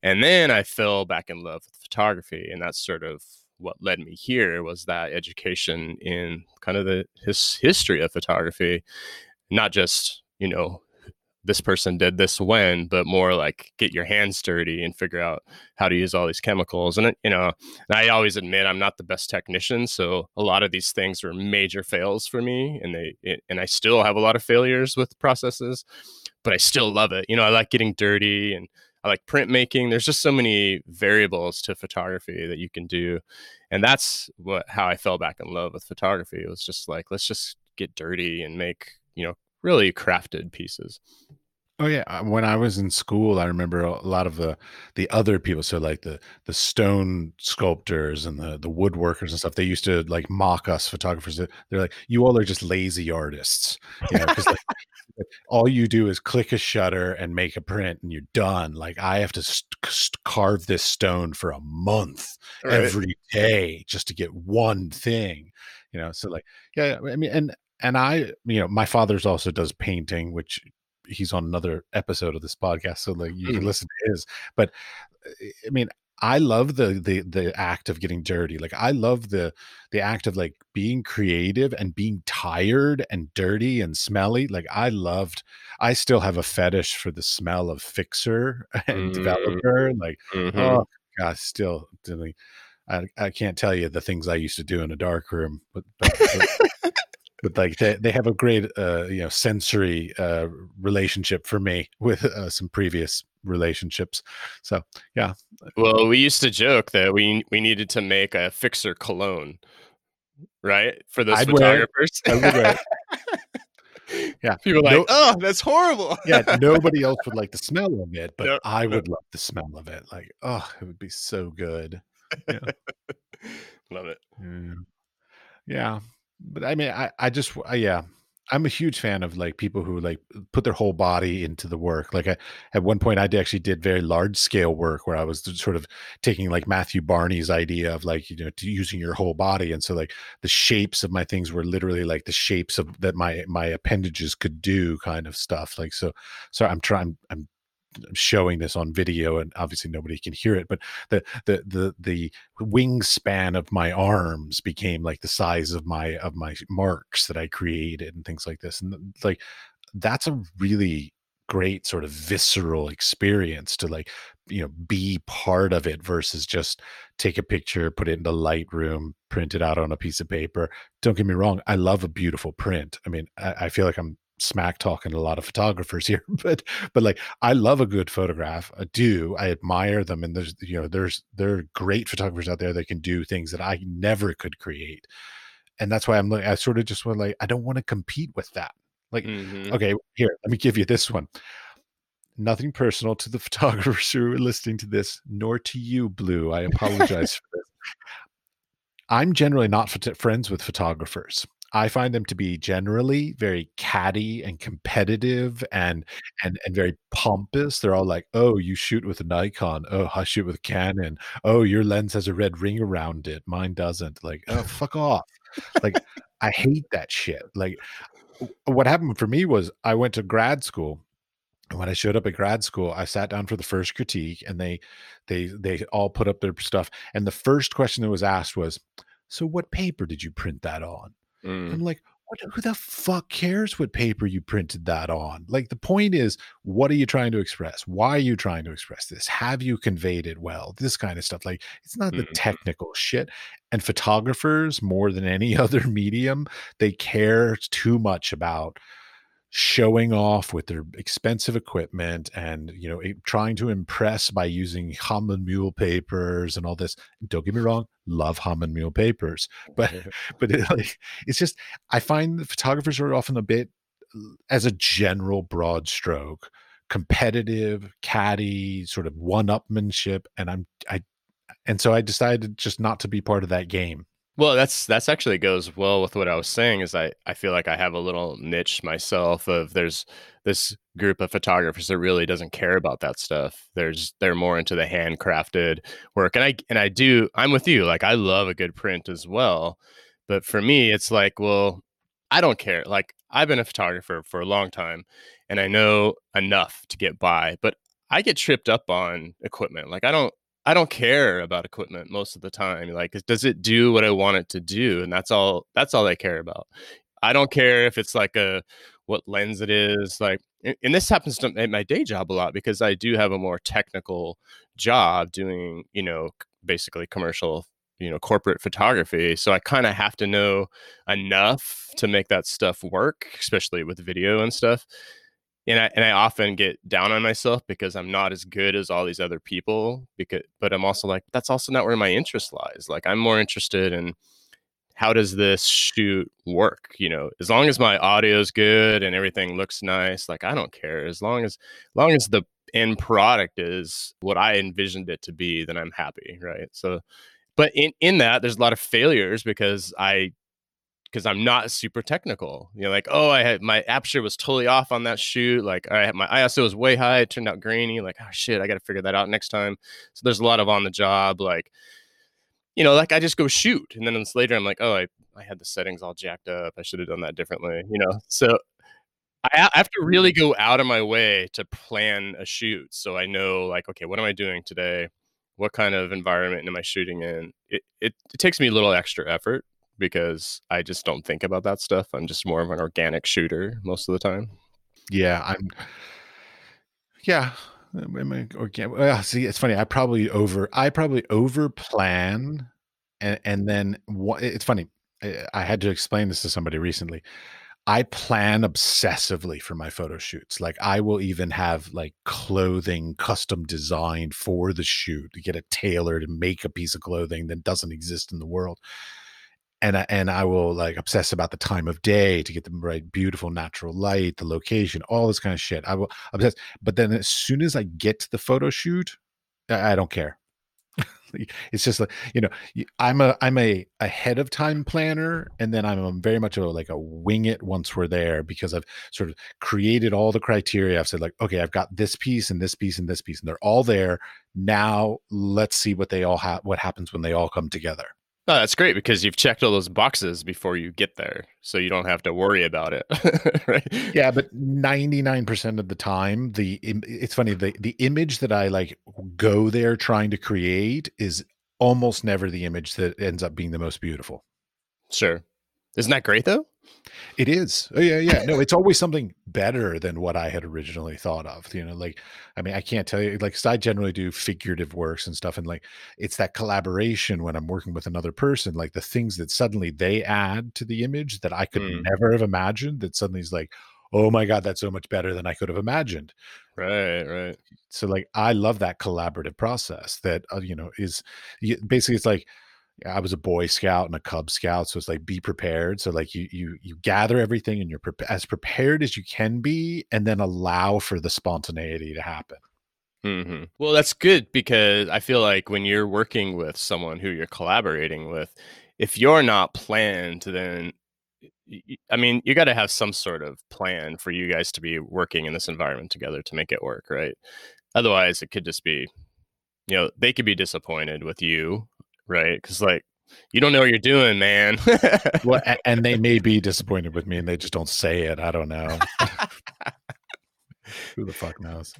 And then I fell back in love with photography. And that's sort of what led me here, was that education in kind of the history of photography, not just, you know, this person did this when, but more like get your hands dirty and figure out how to use all these chemicals. And, you know, and I always admit I'm not the best technician. So a lot of these things were major fails for me, and I still have a lot of failures with processes, but I still love it. You know, I like getting dirty and I like printmaking. There's just so many variables to photography that you can do. And that's how I fell back in love with photography. It was just like, let's just get dirty and make, you know, really crafted pieces. Oh yeah, when I was in school, I remember a lot of the other people, so like the stone sculptors and the woodworkers and stuff, they used to like mock us photographers. They're like, you all are just lazy artists, you know, because like all you do is click a shutter and make a print and you're done. Like I have to carve this stone for a month every day just to get one thing, you know? So like, yeah, I mean, and I, you know, my father's also does painting, which he's on another episode of this podcast, so like you can listen to his. But I mean, I love the act of getting dirty. Like I love the act of like being creative and being tired and dirty and smelly. Like I still have a fetish for the smell of Fixer and Developer. Like, oh gosh, still doing. I can't tell you the things I used to do in a dark room, but but like they have a great, you know, sensory relationship for me with some previous relationships. So, yeah. Well, we used to joke that we needed to make a Fixer cologne, right? For those photographers. Yeah. People are like, oh, that's horrible. Yeah. Nobody else would like the smell of it, but no, I would love the smell of it. Like, oh, it would be so good. Yeah. Love it. Yeah. But I mean, I just I'm a huge fan of like people who like put their whole body into the work. Like at one point I did very large scale work where I was sort of taking like Matthew Barney's idea of like, you know, using your whole body. And so like the shapes of my things were literally like the shapes of that my appendages could do kind of stuff. Like, so I'm showing this on video and obviously nobody can hear it, but the wingspan of my arms became like the size of my marks that I created and things like this. And like, that's a really great sort of visceral experience to like, you know, be part of it versus just take a picture, put it in the Lightroom, print it out on a piece of paper. Don't get me wrong, I love a beautiful print. I mean, I feel like I'm smack talking to a lot of photographers here, but like I love a good photograph. I admire them, and there's, you know, there are great photographers out there that can do things that I never could create. And that's why I sort of just want, like, I don't want to compete with that. Like, okay, here, let me give you this one. Nothing personal to the photographers who are listening to this, nor to you, Blue. I apologize for this. I'm generally not friends with photographers. I find them to be generally very catty and competitive and very pompous. They're all like, oh, you shoot with a Nikon. Oh, I shoot with Canon. Oh, your lens has a red ring around it. Mine doesn't. Like, oh, fuck off. Like, I hate that shit. Like, what happened for me was I went to grad school And when I showed up at grad school, I sat down for the first critique, and they all put up their stuff. And the first question that was asked was, "So what paper did you print that on?" Mm. I'm like, who the fuck cares what paper you printed that on? Like, the point is, what are you trying to express? Why are you trying to express this? Have you conveyed it well? This kind of stuff. Like, it's not the technical shit. And photographers, more than any other medium, they care too much about showing off with their expensive equipment and, you know, trying to impress by using Hahnemühle papers and all this. Don't get me wrong, love Hahnemühle papers, but it, like, it's just, I find that photographers are often a bit, as a general broad stroke, competitive, catty, sort of one-upmanship, and so I decided just not to be part of that game. Well, that's actually goes well with what I was saying, is I feel like I have a little niche myself of, there's this group of photographers that really doesn't care about that stuff. They're more into the handcrafted work. And I'm with you. Like, I love a good print as well. But for me, it's like, well, I don't care. Like, I've been a photographer for a long time and I know enough to get by, but I get tripped up on equipment. Like, I don't care about equipment most of the time. Like, does it do what I want it to do? And that's all I care about. I don't care if it's like what lens it is. Like, and this happens to at my day job a lot, because I do have a more technical job doing, you know, basically commercial, you know, corporate photography. So I kind of have to know enough to make that stuff work, especially with video and stuff. And I often get down on myself because I'm not as good as all these other people, but I'm also like, that's also not where my interest lies. Like, I'm more interested in, how does this shoot work? You know, as long as my audio is good and everything looks nice, like, I don't care. As long as the end product is what I envisioned it to be, then I'm happy. Right. So, but in that, there's a lot of failures because I'm not super technical, you know, like, oh, I had, my aperture was totally off on that shoot. Like, I had, my ISO was way high. It turned out grainy. Like, oh shit, I got to figure that out next time. So there's a lot of on the job, like, you know, like, I just go shoot. And then later I'm like, oh, I had the settings all jacked up. I should have done that differently, you know? So I have to really go out of my way to plan a shoot. So I know, like, okay, what am I doing today? What kind of environment am I shooting in? It takes me a little extra effort, because I just don't think about that stuff. I'm just more of an organic shooter most of the time. Yeah, I'm organic. Well, see, it's funny. I probably over plan, and then it's funny. I had to explain this to somebody recently. I plan obsessively for my photo shoots. Like, I will even have, like, clothing custom designed for the shoot, to get it tailored and make a piece of clothing that doesn't exist in the world. And I will, like, obsess about the time of day to get the right, beautiful natural light, the location, all this kind of shit. I will obsess. But then as soon as I get to the photo shoot, I don't care. It's just like, you know, I'm a ahead of time planner. And then I'm very much like a wing it once we're there, because I've sort of created all the criteria. I've said, like, okay, I've got this piece and this piece and this piece, and they're all there. Now let's see what they all have, what happens when they all come together. Oh, that's great, because you've checked all those boxes before you get there, so you don't have to worry about it. Right? Yeah, but 99% of the time, it's funny, the image that I, like, go there trying to create is almost never the image that ends up being the most beautiful. Sure. Isn't that great, though? It is. Oh, yeah, yeah. No, it's always something better than what I had originally thought of. You know, like, I mean, I can't tell you, like, 'cause I generally do figurative works and stuff. And, like, it's that collaboration when I'm working with another person, like, the things that suddenly they add to the image that I could never have imagined, that suddenly is like, oh my God, that's so much better than I could have imagined. Right, right. So, like, I love that collaborative process that, you know, is basically, it's like, I was a Boy Scout and a Cub Scout, so it's like, be prepared. So, like, you gather everything, and you're as prepared as you can be, and then allow for the spontaneity to happen. Mm-hmm. Well, that's good, because I feel like when you're working with someone who you're collaborating with, if you're not planned, then, I mean, you got to have some sort of plan for you guys to be working in this environment together to make it work, right? Otherwise, it could just be, you know, they could be disappointed with you. Right. Because, like, you don't know what you're doing, man. Well, and they may be disappointed with me and they just don't say it. I don't know. Who the fuck knows?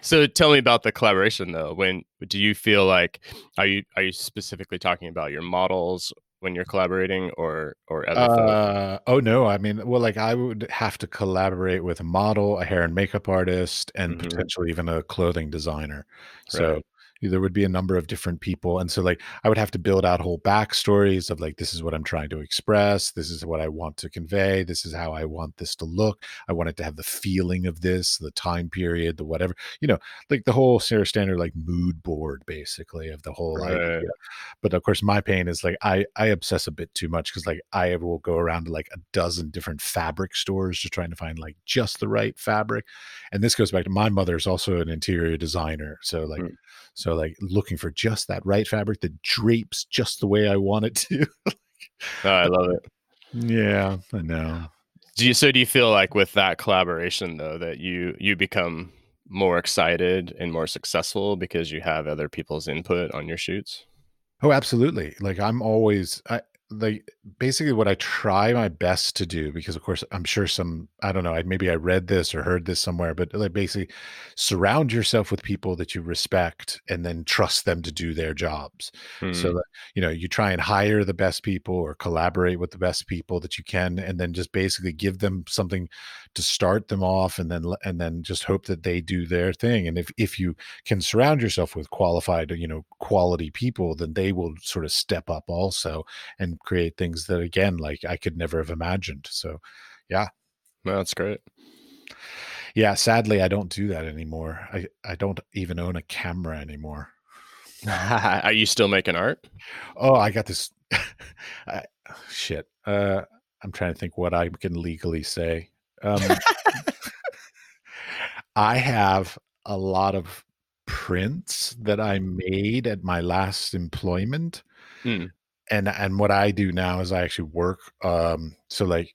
So tell me about the collaboration though. When do you feel like, are you specifically talking about your models when you're collaborating, or other folks? Oh no, I mean, well, like I would have to collaborate with a model, a hair and makeup artist, and mm-hmm. potentially even a clothing designer. Right. So there would be a number of different people. And so like, I would have to build out whole backstories of like, this is what I'm trying to express. This is what I want to convey. This is how I want this to look. I want it to have the feeling of this, the time period, the whatever, you know, like the whole Sarah Standard, like mood board basically of the whole, right. idea. But of course my pain is like, I obsess a bit too much. Cause like I will go around to like a dozen different fabric stores just trying to find like just the right fabric. And this goes back to my mother's also an interior designer. So like, So like looking for just that right fabric that drapes just the way I want it to. Oh, I love it. Yeah, I know. Do you feel like with that collaboration though that you become more excited and more successful because you have other people's input on your shoots? Oh, absolutely. Like I'm always like basically what I try my best to do, because of course I'm sure I don't know, maybe I read this or heard this somewhere, but like basically surround yourself with people that you respect and then trust them to do their jobs. Mm-hmm. So that, you know, you try and hire the best people or collaborate with the best people that you can, and then just basically give them something to start them off, and then just hope that they do their thing. And if you can surround yourself with qualified, you know, quality people, then they will sort of step up also and create things that again like I could never have imagined. So yeah, no, that's great. Yeah, sadly I don't do that anymore. I don't even own a camera anymore. Are you still making art? Oh, I got this. I'm trying to think what I can legally say. I have a lot of prints that I made at my last employment. And what I do now is I actually work. So like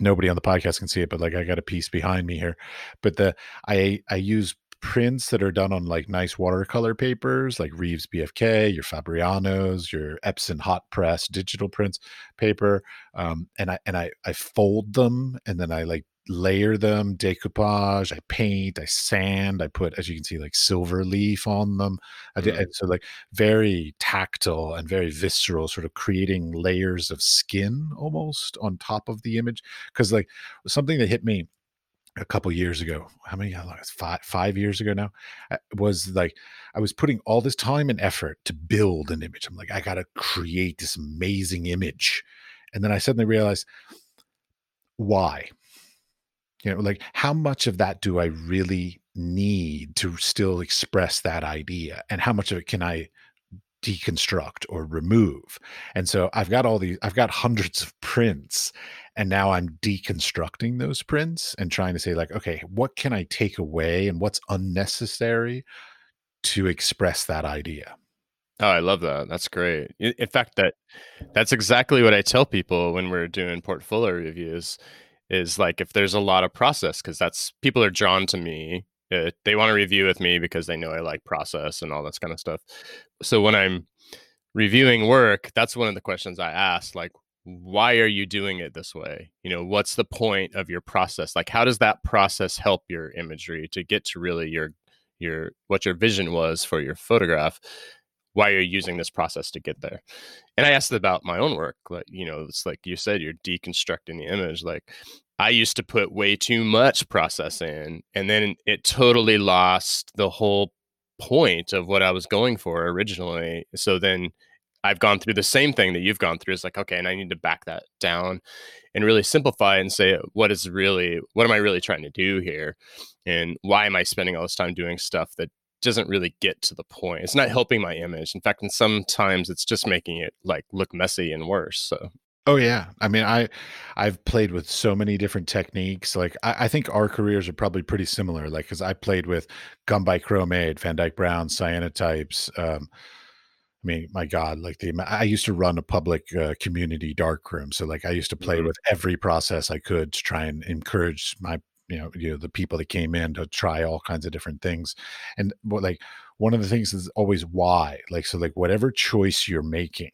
nobody on the podcast can see it, but like I got a piece behind me here. But I use prints that are done on like nice watercolor papers, like Reeves BFK, your Fabrianos, your Epson hot press digital prints paper. And I fold them, and then I like layer them, decoupage, I paint, I sand, I put, as you can see, like silver leaf on them. And so like very tactile and very visceral, sort of creating layers of skin almost on top of the image. Because like something that hit me a couple years ago, five years ago now, was like I was putting all this time and effort to build an image. I'm like, I gotta create this amazing image. And then I suddenly realized, why? You know, like how much of that do I really need to still express that idea, and how much of it can I deconstruct or remove? And so I've got hundreds of prints, and now I'm deconstructing those prints and trying to say like, okay, what can I take away and what's unnecessary to express that idea? Oh, I love that. That's great. In fact, that's exactly what I tell people when we're doing portfolio reviews. Is like if there's a lot of process, because that's people are drawn to me. They want to review with me because they know I like process and all that kind of stuff. So when I'm reviewing work, that's one of the questions I ask, like, why are you doing it this way? You know, what's the point of your process? Like, how does that process help your imagery to get to really your what your vision was for your photograph? Why are you using this process to get there? And I asked about my own work. Like, you know, it's like you said, you're deconstructing the image. Like I used to put way too much process in, and then it totally lost the whole point of what I was going for originally. So then I've gone through the same thing that you've gone through. It's like, okay, and I need to back that down and really simplify and say, what am I really trying to do here? And why am I spending all this time doing stuff that doesn't really get to the point? It's not helping my image. In fact, and sometimes it's just making it like look messy and worse. So oh yeah, I mean I've played with so many different techniques. Like I think our careers are probably pretty similar, like because I played with gumbichromaid, Van Dyke Brown, cyanotypes. I mean, my God, like I used to run a public community darkroom, so like I used to play with every process I could to try and encourage my you know, the people that came in to try all kinds of different things. And like one of the things is always why. Like, so like whatever choice you're making,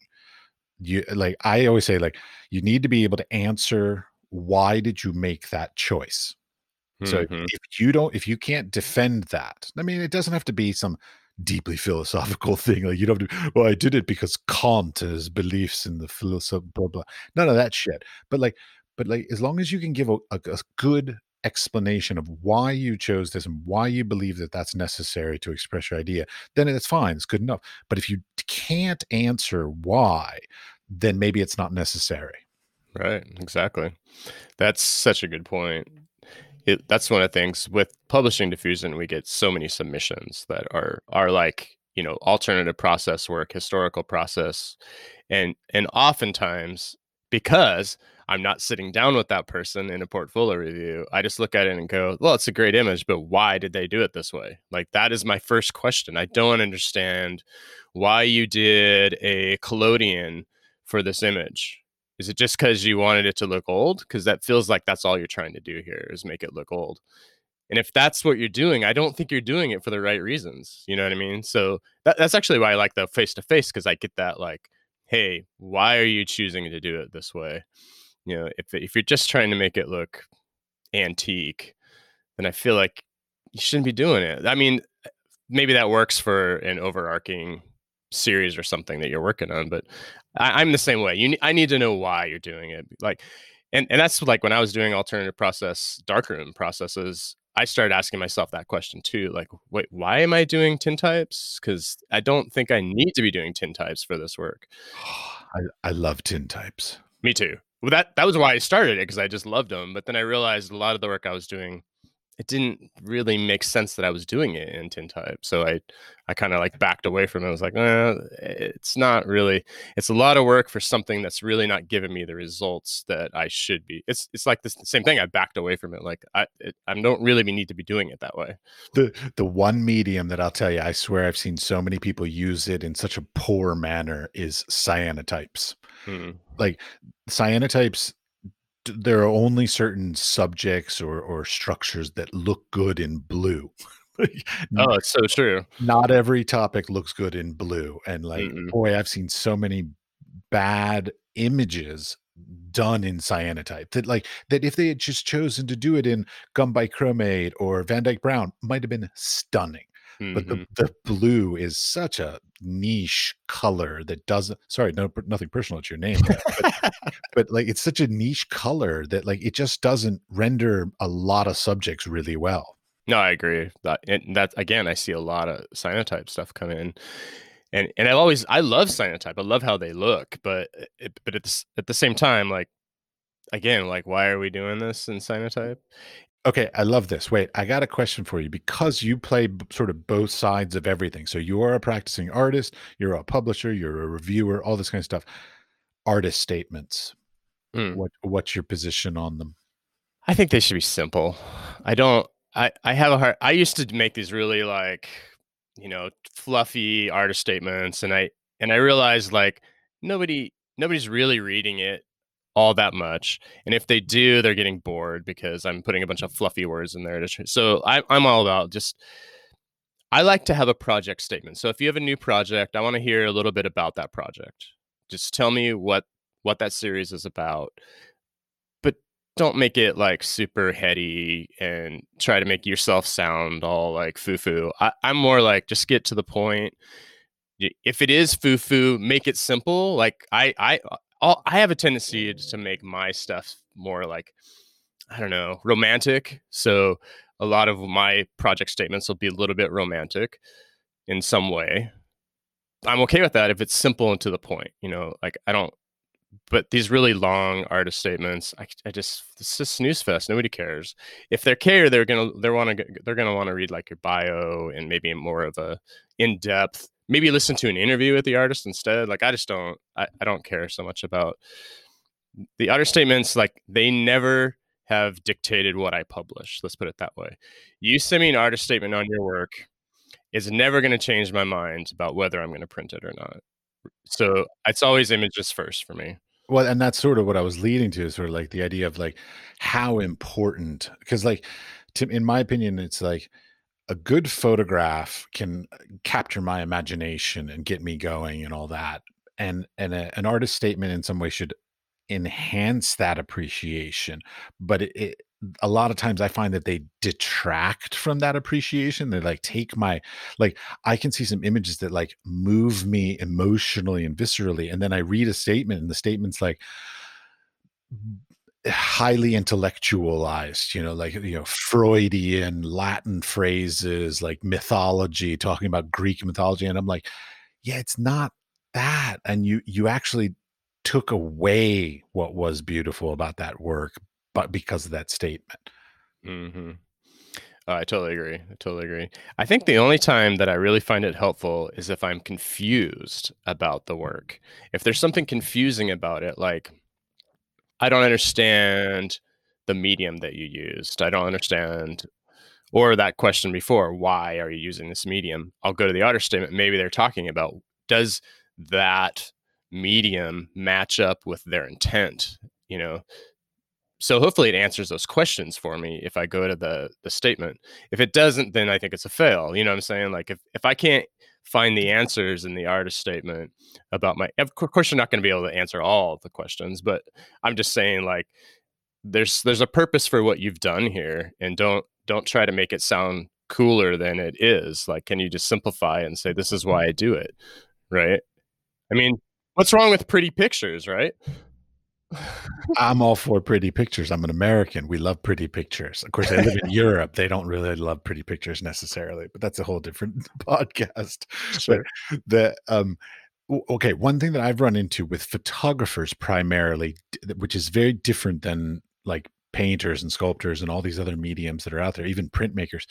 you like, I always say like, you need to be able to answer, why did you make that choice? So if you can't defend that, I mean, it doesn't have to be some deeply philosophical thing. Like, you don't have to, well, I did it because Kant and his beliefs in the philosophy, blah, blah. None of that shit. But as long as you can give a good explanation of why you chose this and why you believe that that's necessary to express your idea, then it's fine. It's good enough. But if you can't answer why, then maybe it's not necessary. Right. Exactly. That's such a good point. That's one of the things with publishing Diffusion. We get so many submissions that are like, you know, alternative process work, historical process. And oftentimes, because I'm not sitting down with that person in a portfolio review, I just look at it and go, well, it's a great image, but why did they do it this way? Like, that is my first question. I don't understand why you did a collodion for this image. Is it just because you wanted it to look old? Because that feels like that's all you're trying to do here, is make it look old. And if that's what you're doing, I don't think you're doing it for the right reasons. You know what I mean? So that's actually why I like the face-to-face, because I get that, like, hey, why are you choosing to do it this way? You know, if you're just trying to make it look antique, then I feel like you shouldn't be doing it. I mean, maybe that works for an overarching series or something that you're working on, but I'm the same way. I need to know why you're doing it. Like, and that's like when I was doing alternative process, darkroom processes, I started asking myself that question too. Like, wait, why am I doing tintypes? Because I don't think I need to be doing tintypes for this work. I love tintypes. Me too. Well, that was why I started it, because I just loved them. But then I realized a lot of the work I was doing, it didn't really make sense that I was doing it in tintype. So I kind of like backed away from it. I was like, it's not really, it's a lot of work for something that's really not giving me the results that I should be. It's like this same thing. I backed away from it. Like I don't really need to be doing it that way. The one medium that I'll tell you, I swear I've seen so many people use it in such a poor manner, is cyanotypes. Like cyanotypes, there are only certain subjects or structures that look good in blue. Oh, it's so true. Not every topic looks good in blue. And like, boy, I've seen so many bad images done in cyanotype that if they had just chosen to do it in gum bichromate or Van Dyke Brown, might have been stunning. But the blue is such a niche color that doesn't, sorry, no, nothing personal, it's your name. But like, it's such a niche color that like, it just doesn't render a lot of subjects really well. No, I agree. And that again, I see a lot of cyanotype stuff come in. And I love cyanotype. I love how they look, but at the same time, like, again, like, why are we doing this in cyanotype? Okay, I love this. Wait, I got a question for you, because you play sort of both sides of everything. So you are a practicing artist, you're a publisher, you're a reviewer, all this kind of stuff. Artist statements. What's your position on them? I think they should be simple. I used to make these really like, you know, fluffy artist statements, and I realized like nobody's really reading it all that much, and if they do, they're getting bored because I'm putting a bunch of fluffy words in there. So I'm all about I like to have a project statement. So if you have a new project, I want to hear a little bit about that project. Just tell me what that series is about, but don't make it like super heady and try to make yourself sound all like foo-foo. I'm more like, just get to the point. If it is foo-foo, make it simple. Like I have a tendency to make my stuff more like, I don't know, romantic. So a lot of my project statements will be a little bit romantic in some way. I'm okay with that if it's simple and to the point, you know, like but these really long artist statements, it's a snooze fest. Nobody cares. If they care, they're going to want to read like your bio and maybe more of a in-depth, maybe listen to an interview with the artist instead. Like, I don't care so much about the artist statements. Like, they never have dictated what I publish. Let's put it that way. You send me an artist statement on your work, it's never going to change my mind about whether I'm going to print it or not. So it's always images first for me. Well, and that's sort of what I was leading to, is sort of like the idea of like how important, because like, in my opinion, it's like, a good photograph can capture my imagination and get me going and all that. And an artist statement in some way should enhance that appreciation. But it, a lot of times I find that they detract from that appreciation. They like take my, like, I can see some images that like move me emotionally and viscerally. And then I read a statement and the statement's like highly intellectualized, you know, like, you know, Freudian Latin phrases, like mythology, talking about Greek mythology. And I'm like, yeah, it's not that. And you actually took away what was beautiful about that work, but because of that statement. Mm-hmm. I totally agree. I think the only time that I really find it helpful is if I'm confused about the work. If there's something confusing about it, like, I don't understand the medium that you used. I don't understand, or that question before, why are you using this medium? I'll go to the author statement. Maybe they're talking about, does that medium match up with their intent, you know? So hopefully it answers those questions for me if I go to the statement. If it doesn't, then I think it's a fail. You know what I'm saying? Like if I can't find the answers in the artist statement about my, of course you're not going to be able to answer all the questions, but I'm just saying, like, there's a purpose for what you've done here, and don't try to make it sound cooler than it is. Like, can you just simplify and say, this is why I do it, right? I mean, what's wrong with pretty pictures, right? I'm all for pretty pictures. I'm an American. We love pretty pictures. Of course, I live in Europe. They don't really love pretty pictures necessarily, but that's a whole different podcast. Sure. But one thing that I've run into with photographers primarily, which is very different than like painters and sculptors and all these other mediums that are out there, even printmakers,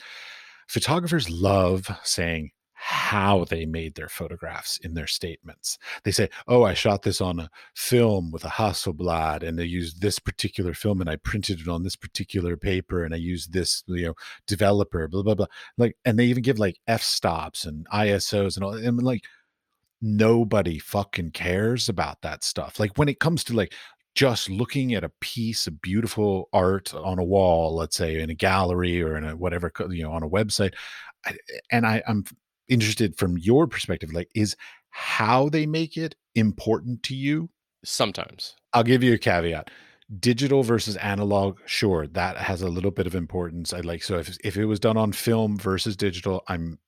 photographers love saying how they made their photographs in their statements. They say, oh, I shot this on a film with a Hasselblad, and they used this particular film, and I printed it on this particular paper, and I used this, you know, developer, blah, blah, blah. Like, and they even give like f-stops and ISOs and all. And like, nobody fucking cares about that stuff. Like, when it comes to like just looking at a piece of beautiful art on a wall, let's say in a gallery or in a whatever, you know, on a website, I'm interested from your perspective, like, is how they make it important to you? Sometimes. I'll give you a caveat. Digital versus analog, sure, that has a little bit of importance. I like, so if it was done on film versus digital, I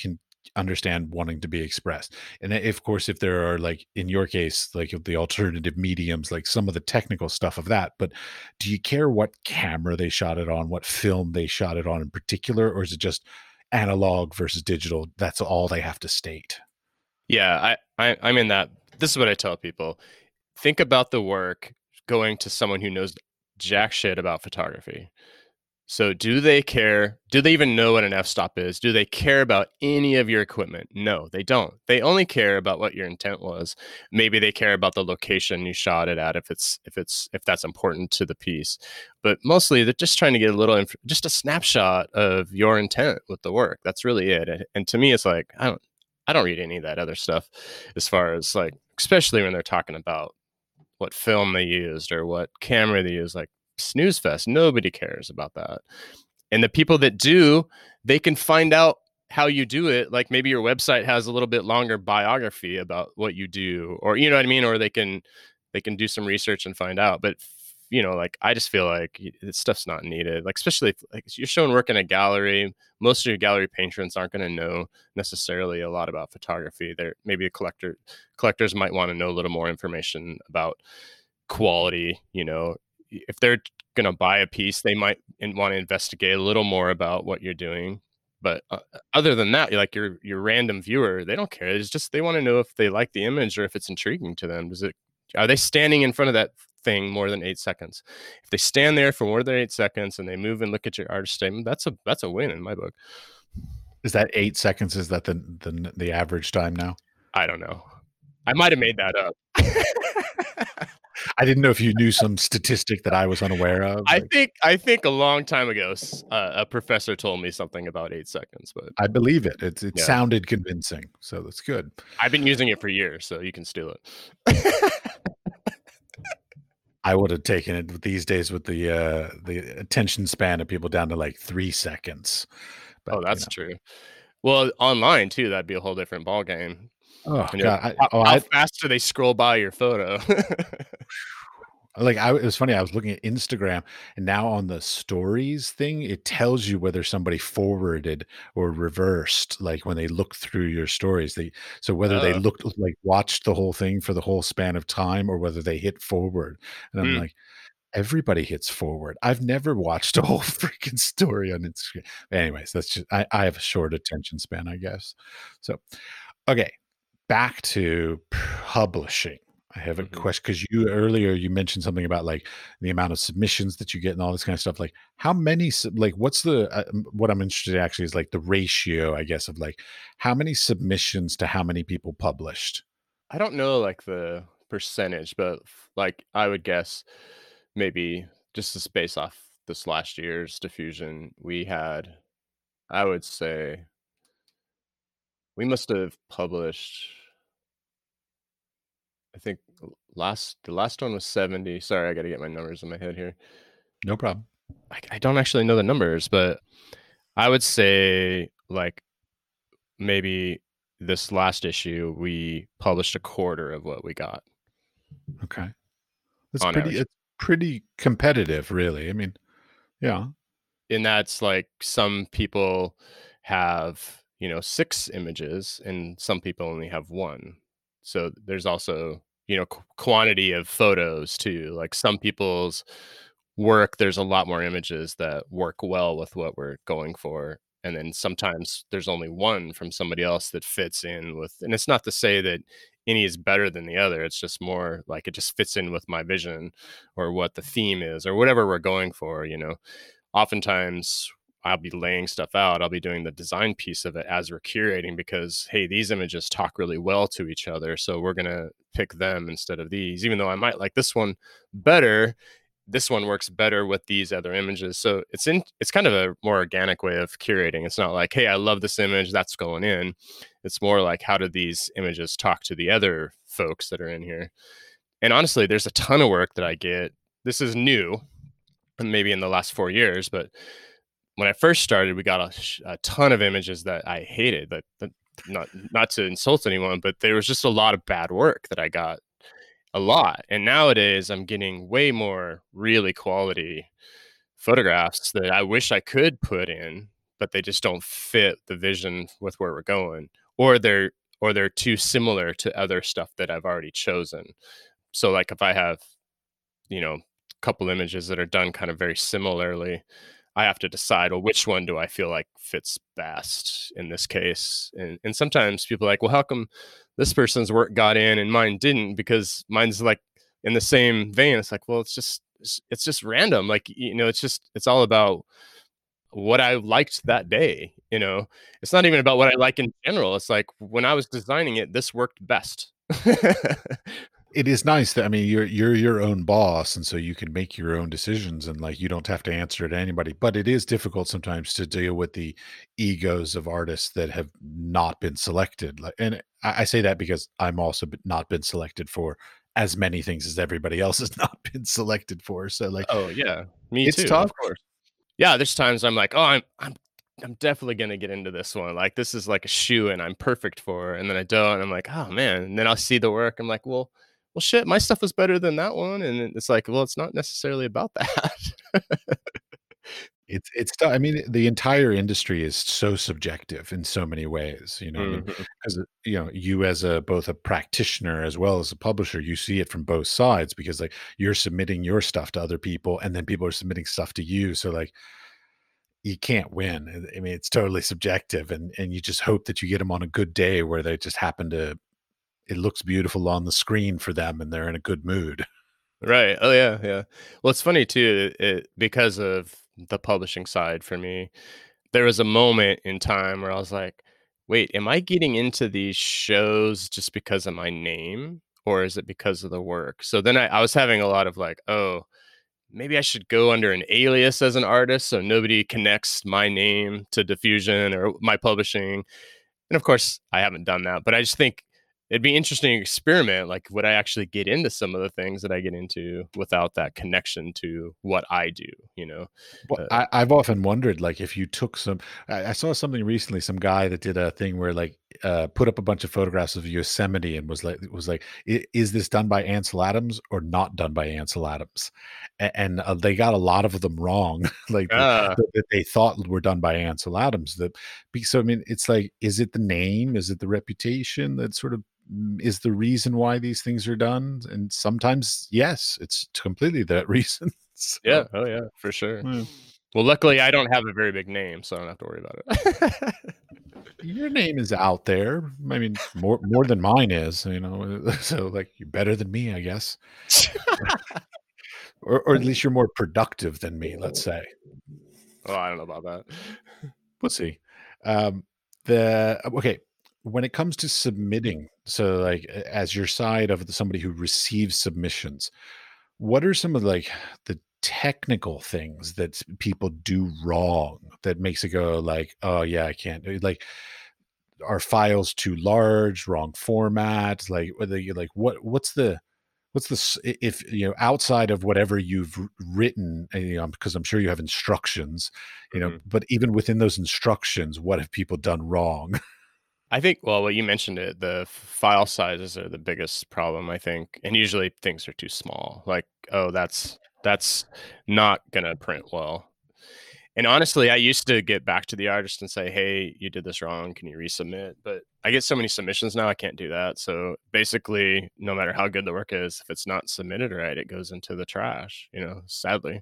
can understand wanting to be expressed. And if, of course, if there are, like in your case, like the alternative mediums, like some of the technical stuff of that, but do you care what camera they shot it on, what film they shot it on in particular, or is it just analog versus digital, that's all they have to state? Yeah, I'm in that. This is what I tell people. Think about the work going to someone who knows jack shit about photography. So do they care? Do they even know what an f-stop is? Do they care about any of your equipment? No, they don't. They only care about what your intent was. Maybe they care about the location you shot it at, if that's important to the piece. But mostly they're just trying to get just a snapshot of your intent with the work. That's really it. And to me, it's like, I don't read any of that other stuff, as far as like, especially when they're talking about what film they used or what camera they used, like, snooze fest. Nobody cares about that. And the people that do, they can find out how you do it. Like, maybe your website has a little bit longer biography about what you do, or, you know what I mean? Or they can do some research and find out. But, you know, like, I just feel like this stuff's not needed. Like, especially if, like, you're showing work in a gallery, most of your gallery patrons aren't going to know necessarily a lot about photography. They're maybe a collectors might want to know a little more information about quality, you know. If they're going to buy a piece, they might want to investigate a little more about what you're doing. But other than that, like, your random viewer, they don't care. It's just, they want to know if they like the image or if it's intriguing to them. Are they standing in front of that thing more than 8 seconds? If they stand there for more than 8 seconds and they move and look at your artist statement, that's a win in my book. Is that 8 seconds? Is that the average time now? I don't know. I might have made that up. I didn't know if you knew some statistic that I was unaware of. I think a long time ago, a professor told me something about 8 seconds, but I believe it. It sounded convincing, so that's good. I've been using it for years, so you can steal it. I would have taken it these days with the attention span of people down to like 3 seconds. But, that's true. Well, online too, that'd be a whole different ballgame. Oh, God. How fast do they scroll by your photo? Like, it was funny. I was looking at Instagram, and now on the stories thing, it tells you whether somebody forwarded or reversed, like when they look through your stories. So whether they looked, like, watched the whole thing for the whole span of time, or whether they hit forward. And I'm like, everybody hits forward. I've never watched a whole freaking story on Instagram. Anyways, that's just, I have a short attention span, I guess. So, okay, back to publishing. I have a question, because you mentioned something about, like, the amount of submissions that you get and all this kind of stuff. Like, how many, like, what's the, what I'm interested in actually is, like, the ratio, I guess, of, like, how many submissions to how many people published? I don't know, like, the percentage, but, like, I would guess maybe just to base off this last year's Diffusion, we had, I would say, we must have published, I think the last one was 70. Sorry, I got to get my numbers in my head here. No problem. I don't actually know the numbers, but I would say, like, maybe this last issue we published a quarter of what we got. Okay, that's it's pretty competitive, really. I mean, yeah, and that's, like, some people have, you know, 6 images, and some people only have 1. So there's also, you know, quantity of photos too. Like, some people's work, there's a lot more images that work well with what we're going for. And then sometimes there's only one from somebody else that fits in with, and it's not to say that any is better than the other. It's just more like, it just fits in with my vision or what the theme is or whatever we're going for. You know, oftentimes I'll be laying stuff out. I'll be doing the design piece of it as we're curating because, hey, these images talk really well to each other. So we're going to pick them instead of these, even though I might like this one better. This one works better with these other images. So it's kind of a more organic way of curating. It's not like, hey, I love this image, that's going in. It's more like, how do these images talk to the other folks that are in here? And honestly, there's a ton of work that I get. This is new, maybe in the last 4 years, but when I first started, we got a ton of images that I hated, but not to insult anyone, but there was just a lot of bad work that I got a lot. And nowadays I'm getting way more really quality photographs that I wish I could put in, but they just don't fit the vision with where we're going, or they're too similar to other stuff that I've already chosen. So, like, if I have, you know, a couple images that are done kind of very similarly, I have to decide, well, which one do I feel like fits best in this case? And sometimes people are like, well, how come this person's work got in and mine didn't? Because mine's, like, in the same vein. It's like, well, it's just random. Like, you know, it's all about what I liked that day. You know, it's not even about what I like in general. It's like, when I was designing it, this worked best. It is nice that, I mean, you're your own boss, and so you can make your own decisions, and, like, you don't have to answer to anybody. But it is difficult sometimes to deal with the egos of artists that have not been selected. Like, and I say that because I'm also not been selected for as many things as everybody else has not been selected for. So, like, oh yeah, me it's too. It's tough. Of course. Yeah, there's times I'm like, oh, I'm definitely going to get into this one. Like, this is like a shoe and I'm perfect for her. And then I don't, and I'm like, oh man. And then I'll see the work. I'm like, well, shit, my stuff was better than that one. And it's like, well, it's not necessarily about that. It's I mean, the entire industry is so subjective in so many ways, you know, because, you know, you as both a practitioner as well as a publisher, you see it from both sides, because, like, you're submitting your stuff to other people and then people are submitting stuff to you. So, like, you can't win. I mean, it's totally subjective, and you just hope that you get them on a good day where they just happen to, it looks beautiful on the screen for them and they're in a good mood. Right. Oh yeah. Yeah. Well, it's funny too, because of the publishing side for me, there was a moment in time where I was like, wait, am I getting into these shows just because of my name, or is it because of the work? So then I was having a lot of, like, oh, maybe I should go under an alias as an artist so nobody connects my name to Diffusion or my publishing. And of course I haven't done that, but I just think it'd be interesting to experiment. Like, would I actually get into some of the things that I get into without that connection to what I do, you know? Well, I've often wondered, like, if you took I saw something recently, some guy that did a thing where, like, put up a bunch of photographs of Yosemite and was like, is this done by Ansel Adams or not done by Ansel Adams? And they got a lot of them wrong, like that they thought were done by Ansel Adams. So I mean, it's like, is it the name? Is it the reputation that sort of is the reason why these things are done? And sometimes, yes, it's completely that reason. So, yeah. Oh yeah, for sure. Yeah. Well, luckily I don't have a very big name, so I don't have to worry about it. Your name is out there. I mean, more than mine is, you know, so like you're better than me, I guess. or at least you're more productive than me, let's say. Oh, I don't know about that. We'll see. Okay. When it comes to submitting, so like as your side of somebody who receives submissions, what are some of like the technical things that people do wrong that makes it go like, oh yeah, I can't, like, are files too large, wrong format? Like, what's the, if you know, outside of whatever you've written, you know, because I'm sure you have instructions, you know, but even within those instructions, what have people done wrong? I think, well, you mentioned it, the file sizes are the biggest problem, I think. And usually things are too small. Like, oh, that's not going to print well. And honestly, I used to get back to the artist and say, hey, you did this wrong. Can you resubmit? But I get so many submissions now, I can't do that. So basically, no matter how good the work is, if it's not submitted right, it goes into the trash, you know, sadly.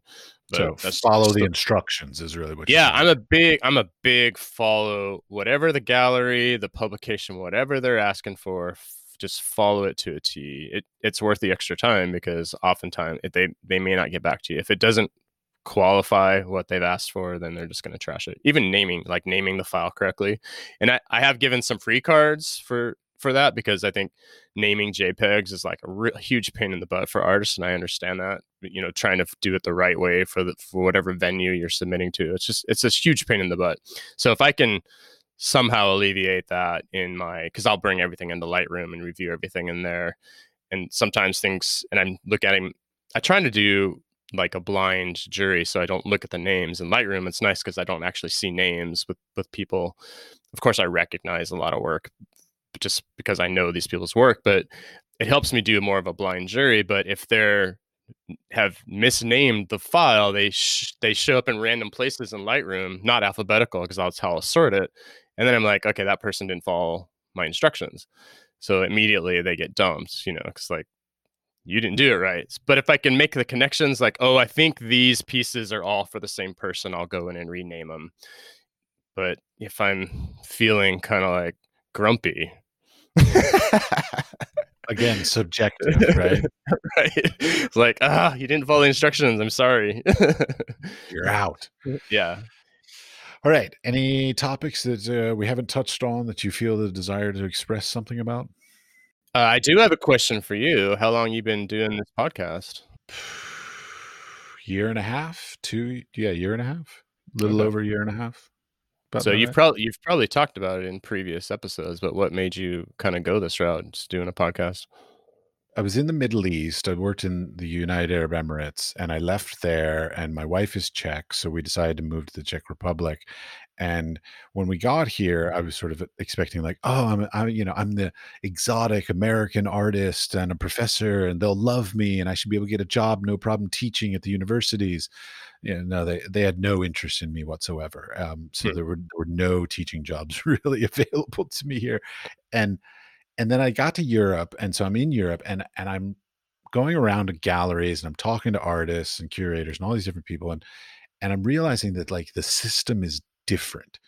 But so follow the instructions is really what you're saying. I'm a big follow whatever the gallery, the publication, whatever they're asking for, just follow it to a T. It's worth the extra time because oftentimes they may not get back to you. If it doesn't qualify what they've asked for, then they're just going to trash it. Even naming the file correctly. And I have given some free cards for that because I think naming JPEGs is like a huge pain in the butt for artists. And I understand that, you know, trying to do it the right way for whatever venue you're submitting to. It's this huge pain in the butt. So if I can somehow alleviate that because I'll bring everything into Lightroom and review everything in there. And sometimes things, and I'm looking at him, I try to do like a blind jury, so I don't look at the names. In Lightroom, it's nice because I don't actually see names with people. Of course, I recognize a lot of work just because I know these people's work, but it helps me do more of a blind jury. But if they're have misnamed the file, they show up in random places in Lightroom, not alphabetical, because that's how I'll sort it. And then I'm like, okay, that person didn't follow my instructions. So immediately they get dumped, you know, because like, you didn't do it right. But if I can make the connections like, oh, I think these pieces are all for the same person, I'll go in and rename them. But if I'm feeling kind of like grumpy, again, subjective, right? Right. It's like, you didn't follow the instructions. I'm sorry. You're out. Yeah. All right. Any topics that we haven't touched on that you feel the desire to express something about? I do have a question for you. How long you been doing this podcast? Year and a half. Over a year and a half. So you've probably talked about it in previous episodes, but what made you kind of go this route, just doing a podcast? I was in the Middle East. I worked in the United Arab Emirates, and I left there. And my wife is Czech, so we decided to move to the Czech Republic. And when we got here, I was sort of expecting like, oh, I'm the exotic American artist and a professor, and they'll love me, and I should be able to get a job, no problem teaching at the universities. You know, no, they had no interest in me whatsoever. There were no teaching jobs really available to me here. And then I got to Europe, and so I'm in Europe, and I'm going around to galleries, and I'm talking to artists and curators and all these different people, and I'm realizing that like the system is different.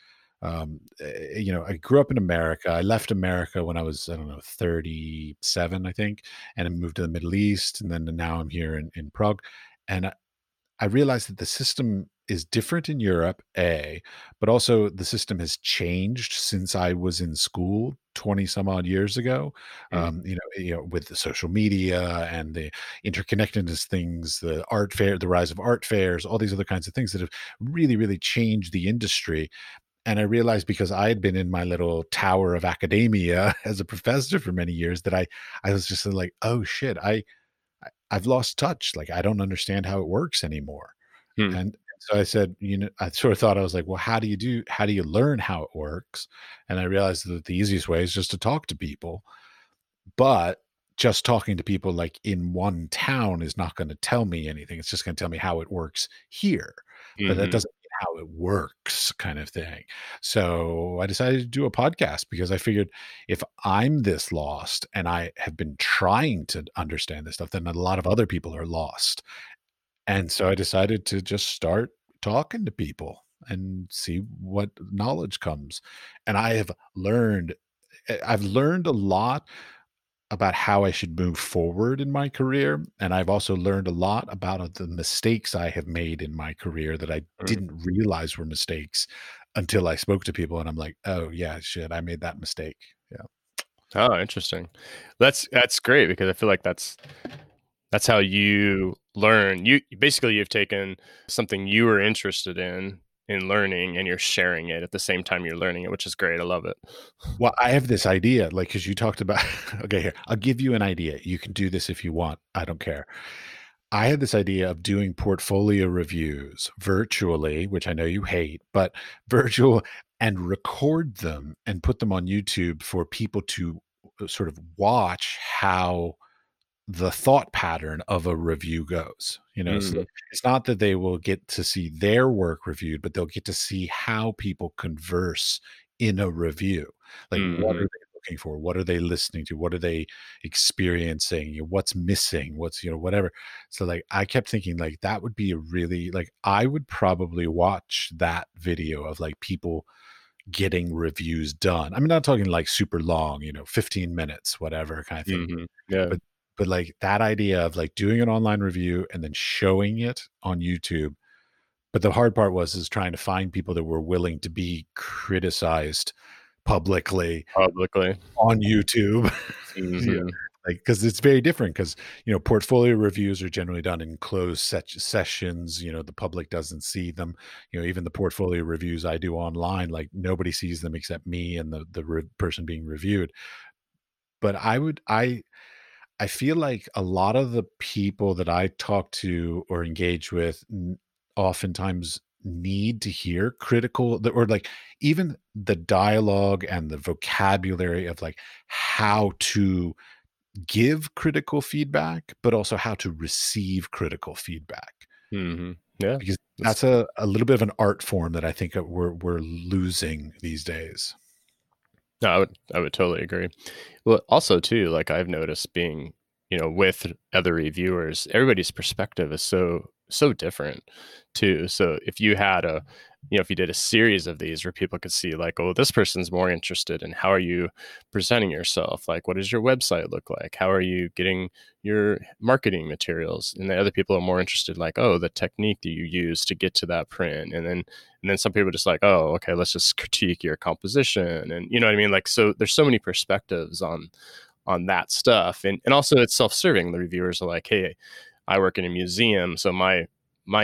You know, I grew up in America. I left America when I was, 37, I think, and I moved to the Middle East. And then now I'm here in Prague. And I realized that the system is different in Europe, but also the system has changed since I was in school 20 some odd years ago. With the social media and the interconnectedness things, the art fair, the rise of art fairs, all these other kinds of things that have really, really changed the industry. And I realized because I had been in my little tower of academia as a professor for many years that I was just like, oh shit, I've lost touch. Like, I don't understand how it works anymore. And So I said, you know, I sort of thought, I was like, well, how do you learn how it works? And I realized that the easiest way is just to talk to people. But just talking to people like in one town is not going to tell me anything. It's just going to tell me how it works here. Mm-hmm. But that doesn't mean how it works, kind of thing. So I decided to do a podcast because I figured if I'm this lost and I have been trying to understand this stuff, then a lot of other people are lost. And so I decided to just start talking to people and see what knowledge comes. And I've learned a lot about how I should move forward in my career. And I've also learned a lot about the mistakes I have made in my career that I didn't realize were mistakes until I spoke to people. And I'm like, oh yeah, shit, I made that mistake. Yeah. Oh, interesting. That's great, because I feel like that's how you learn. You basically, you've taken something you were interested in learning, and you're sharing it at the same time you're learning it, which is great. I love it. Well, I have this idea, like, because you talked about, okay, here, I'll give you an idea. You can do this if you want. I don't care. I had this idea of doing portfolio reviews virtually, which I know you hate, but virtual, and record them and put them on YouTube for people to sort of watch how the thought pattern of a review goes, you know. So it's not that they will get to see their work reviewed, but they'll get to see how people converse in a review. Like, what are they looking for? What are they listening to? What are they experiencing? What's missing? What's, you know, whatever. So like, I kept thinking, like, that would be a really, like, I would probably watch that video of like people getting reviews done. I'm not talking like super long, you know, 15 minutes, whatever kind of thing. Yeah. But like that idea of like doing an online review and then showing it on YouTube. But the hard part was trying to find people that were willing to be criticized publicly on YouTube. Mm-hmm. Like, because it's very different, because, you know, portfolio reviews are generally done in closed sessions. You know, the public doesn't see them. You know, even the portfolio reviews I do online, like nobody sees them except me and the person being reviewed. But I feel like a lot of the people that I talk to or engage with oftentimes need to hear critical, or like even the dialogue and the vocabulary of like how to give critical feedback, but also how to receive critical feedback. Mm-hmm. Yeah. Because that's a little bit of an art form that I think we're losing these days. No, I would totally agree. Well, also too, like I've noticed being, you know, with other reviewers, everybody's perspective is so different too. So if you had if you did a series of these where people could see like, oh, this person's more interested in how are you presenting yourself? Like, what does your website look like? How are you getting your marketing materials? And the other people are more interested, like, oh, the technique that you use to get to that print. And then some people are just like, oh, okay, let's just critique your composition. And you know what I mean? Like, so there's so many perspectives on that stuff. And also it's self-serving. The reviewers are like, hey, I work in a museum, so my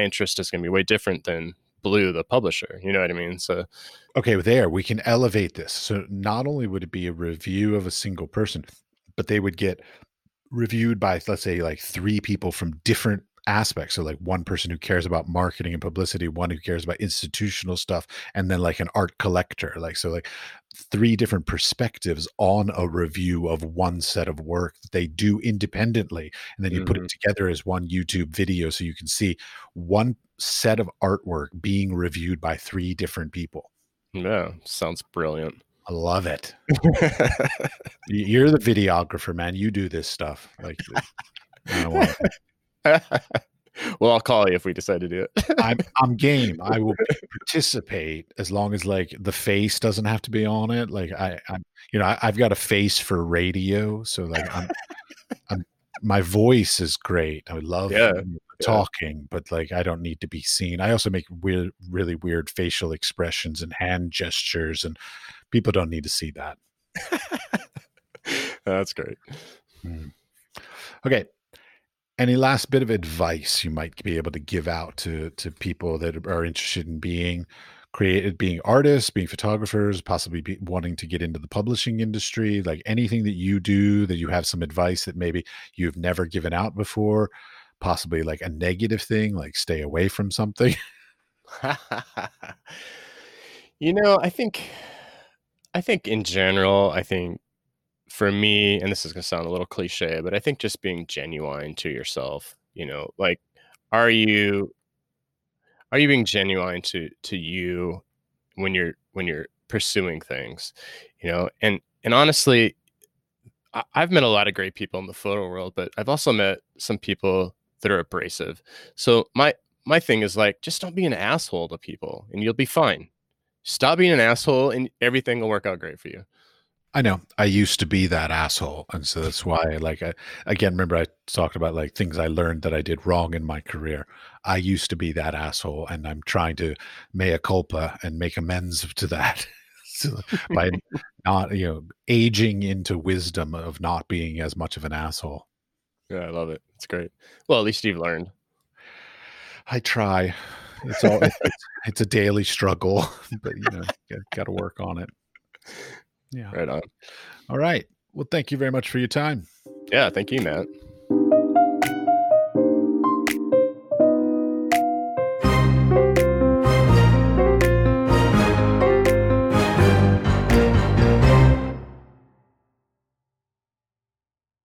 interest is going to be way different than Blue, the publisher. You know what I mean? So, okay, there we can elevate this. So not only would it be a review of a single person, but they would get reviewed by, let's say, like three people from different aspects. So like one person who cares about marketing and publicity, one who cares about institutional stuff, and then like an art collector. Like, so like three different perspectives on a review of one set of work that they do independently. And then you put it together as one YouTube video, so you can see one set of artwork being reviewed by three different people. Yeah, sounds brilliant. I love it. You're the videographer, man. You do this stuff. Like, I don't want it. Well, I'll call you if we decide to do it. I'm game. I will participate as long as like the face doesn't have to be on it. Like I've got a face for radio, so like I'm my voice is great. I love talking, but like I don't need to be seen. I also make weird, really weird facial expressions and hand gestures, and people don't need to see that. That's great. Okay. Any last bit of advice you might be able to give out to people that are interested in being creative, being artists, being photographers, possibly wanting to get into the publishing industry? Like anything that you do, that you have some advice that maybe you've never given out before, possibly like a negative thing, like stay away from something? You know, I think in general, I think for me, and this is going to sound a little cliche, but I think just being genuine to yourself, you know, like, are you being genuine to you when you're pursuing things, you know? And honestly, I've met a lot of great people in the photo world, but I've also met some people that are abrasive. So my thing is, like, just don't be an asshole to people and you'll be fine. Stop being an asshole and everything will work out great for you. I know. I used to be that asshole. And so that's why, like, again, remember I talked about, like, things I learned that I did wrong in my career. I used to be that asshole, and I'm trying to mea culpa and make amends to that by not, you know, aging into wisdom of not being as much of an asshole. Yeah, I love it. It's great. Well, at least you've learned. I try. It's all it's a daily struggle, but, you know, got to work on it. Yeah. Right on. All right. Well, thank you very much for your time. Yeah. Thank you, Matt.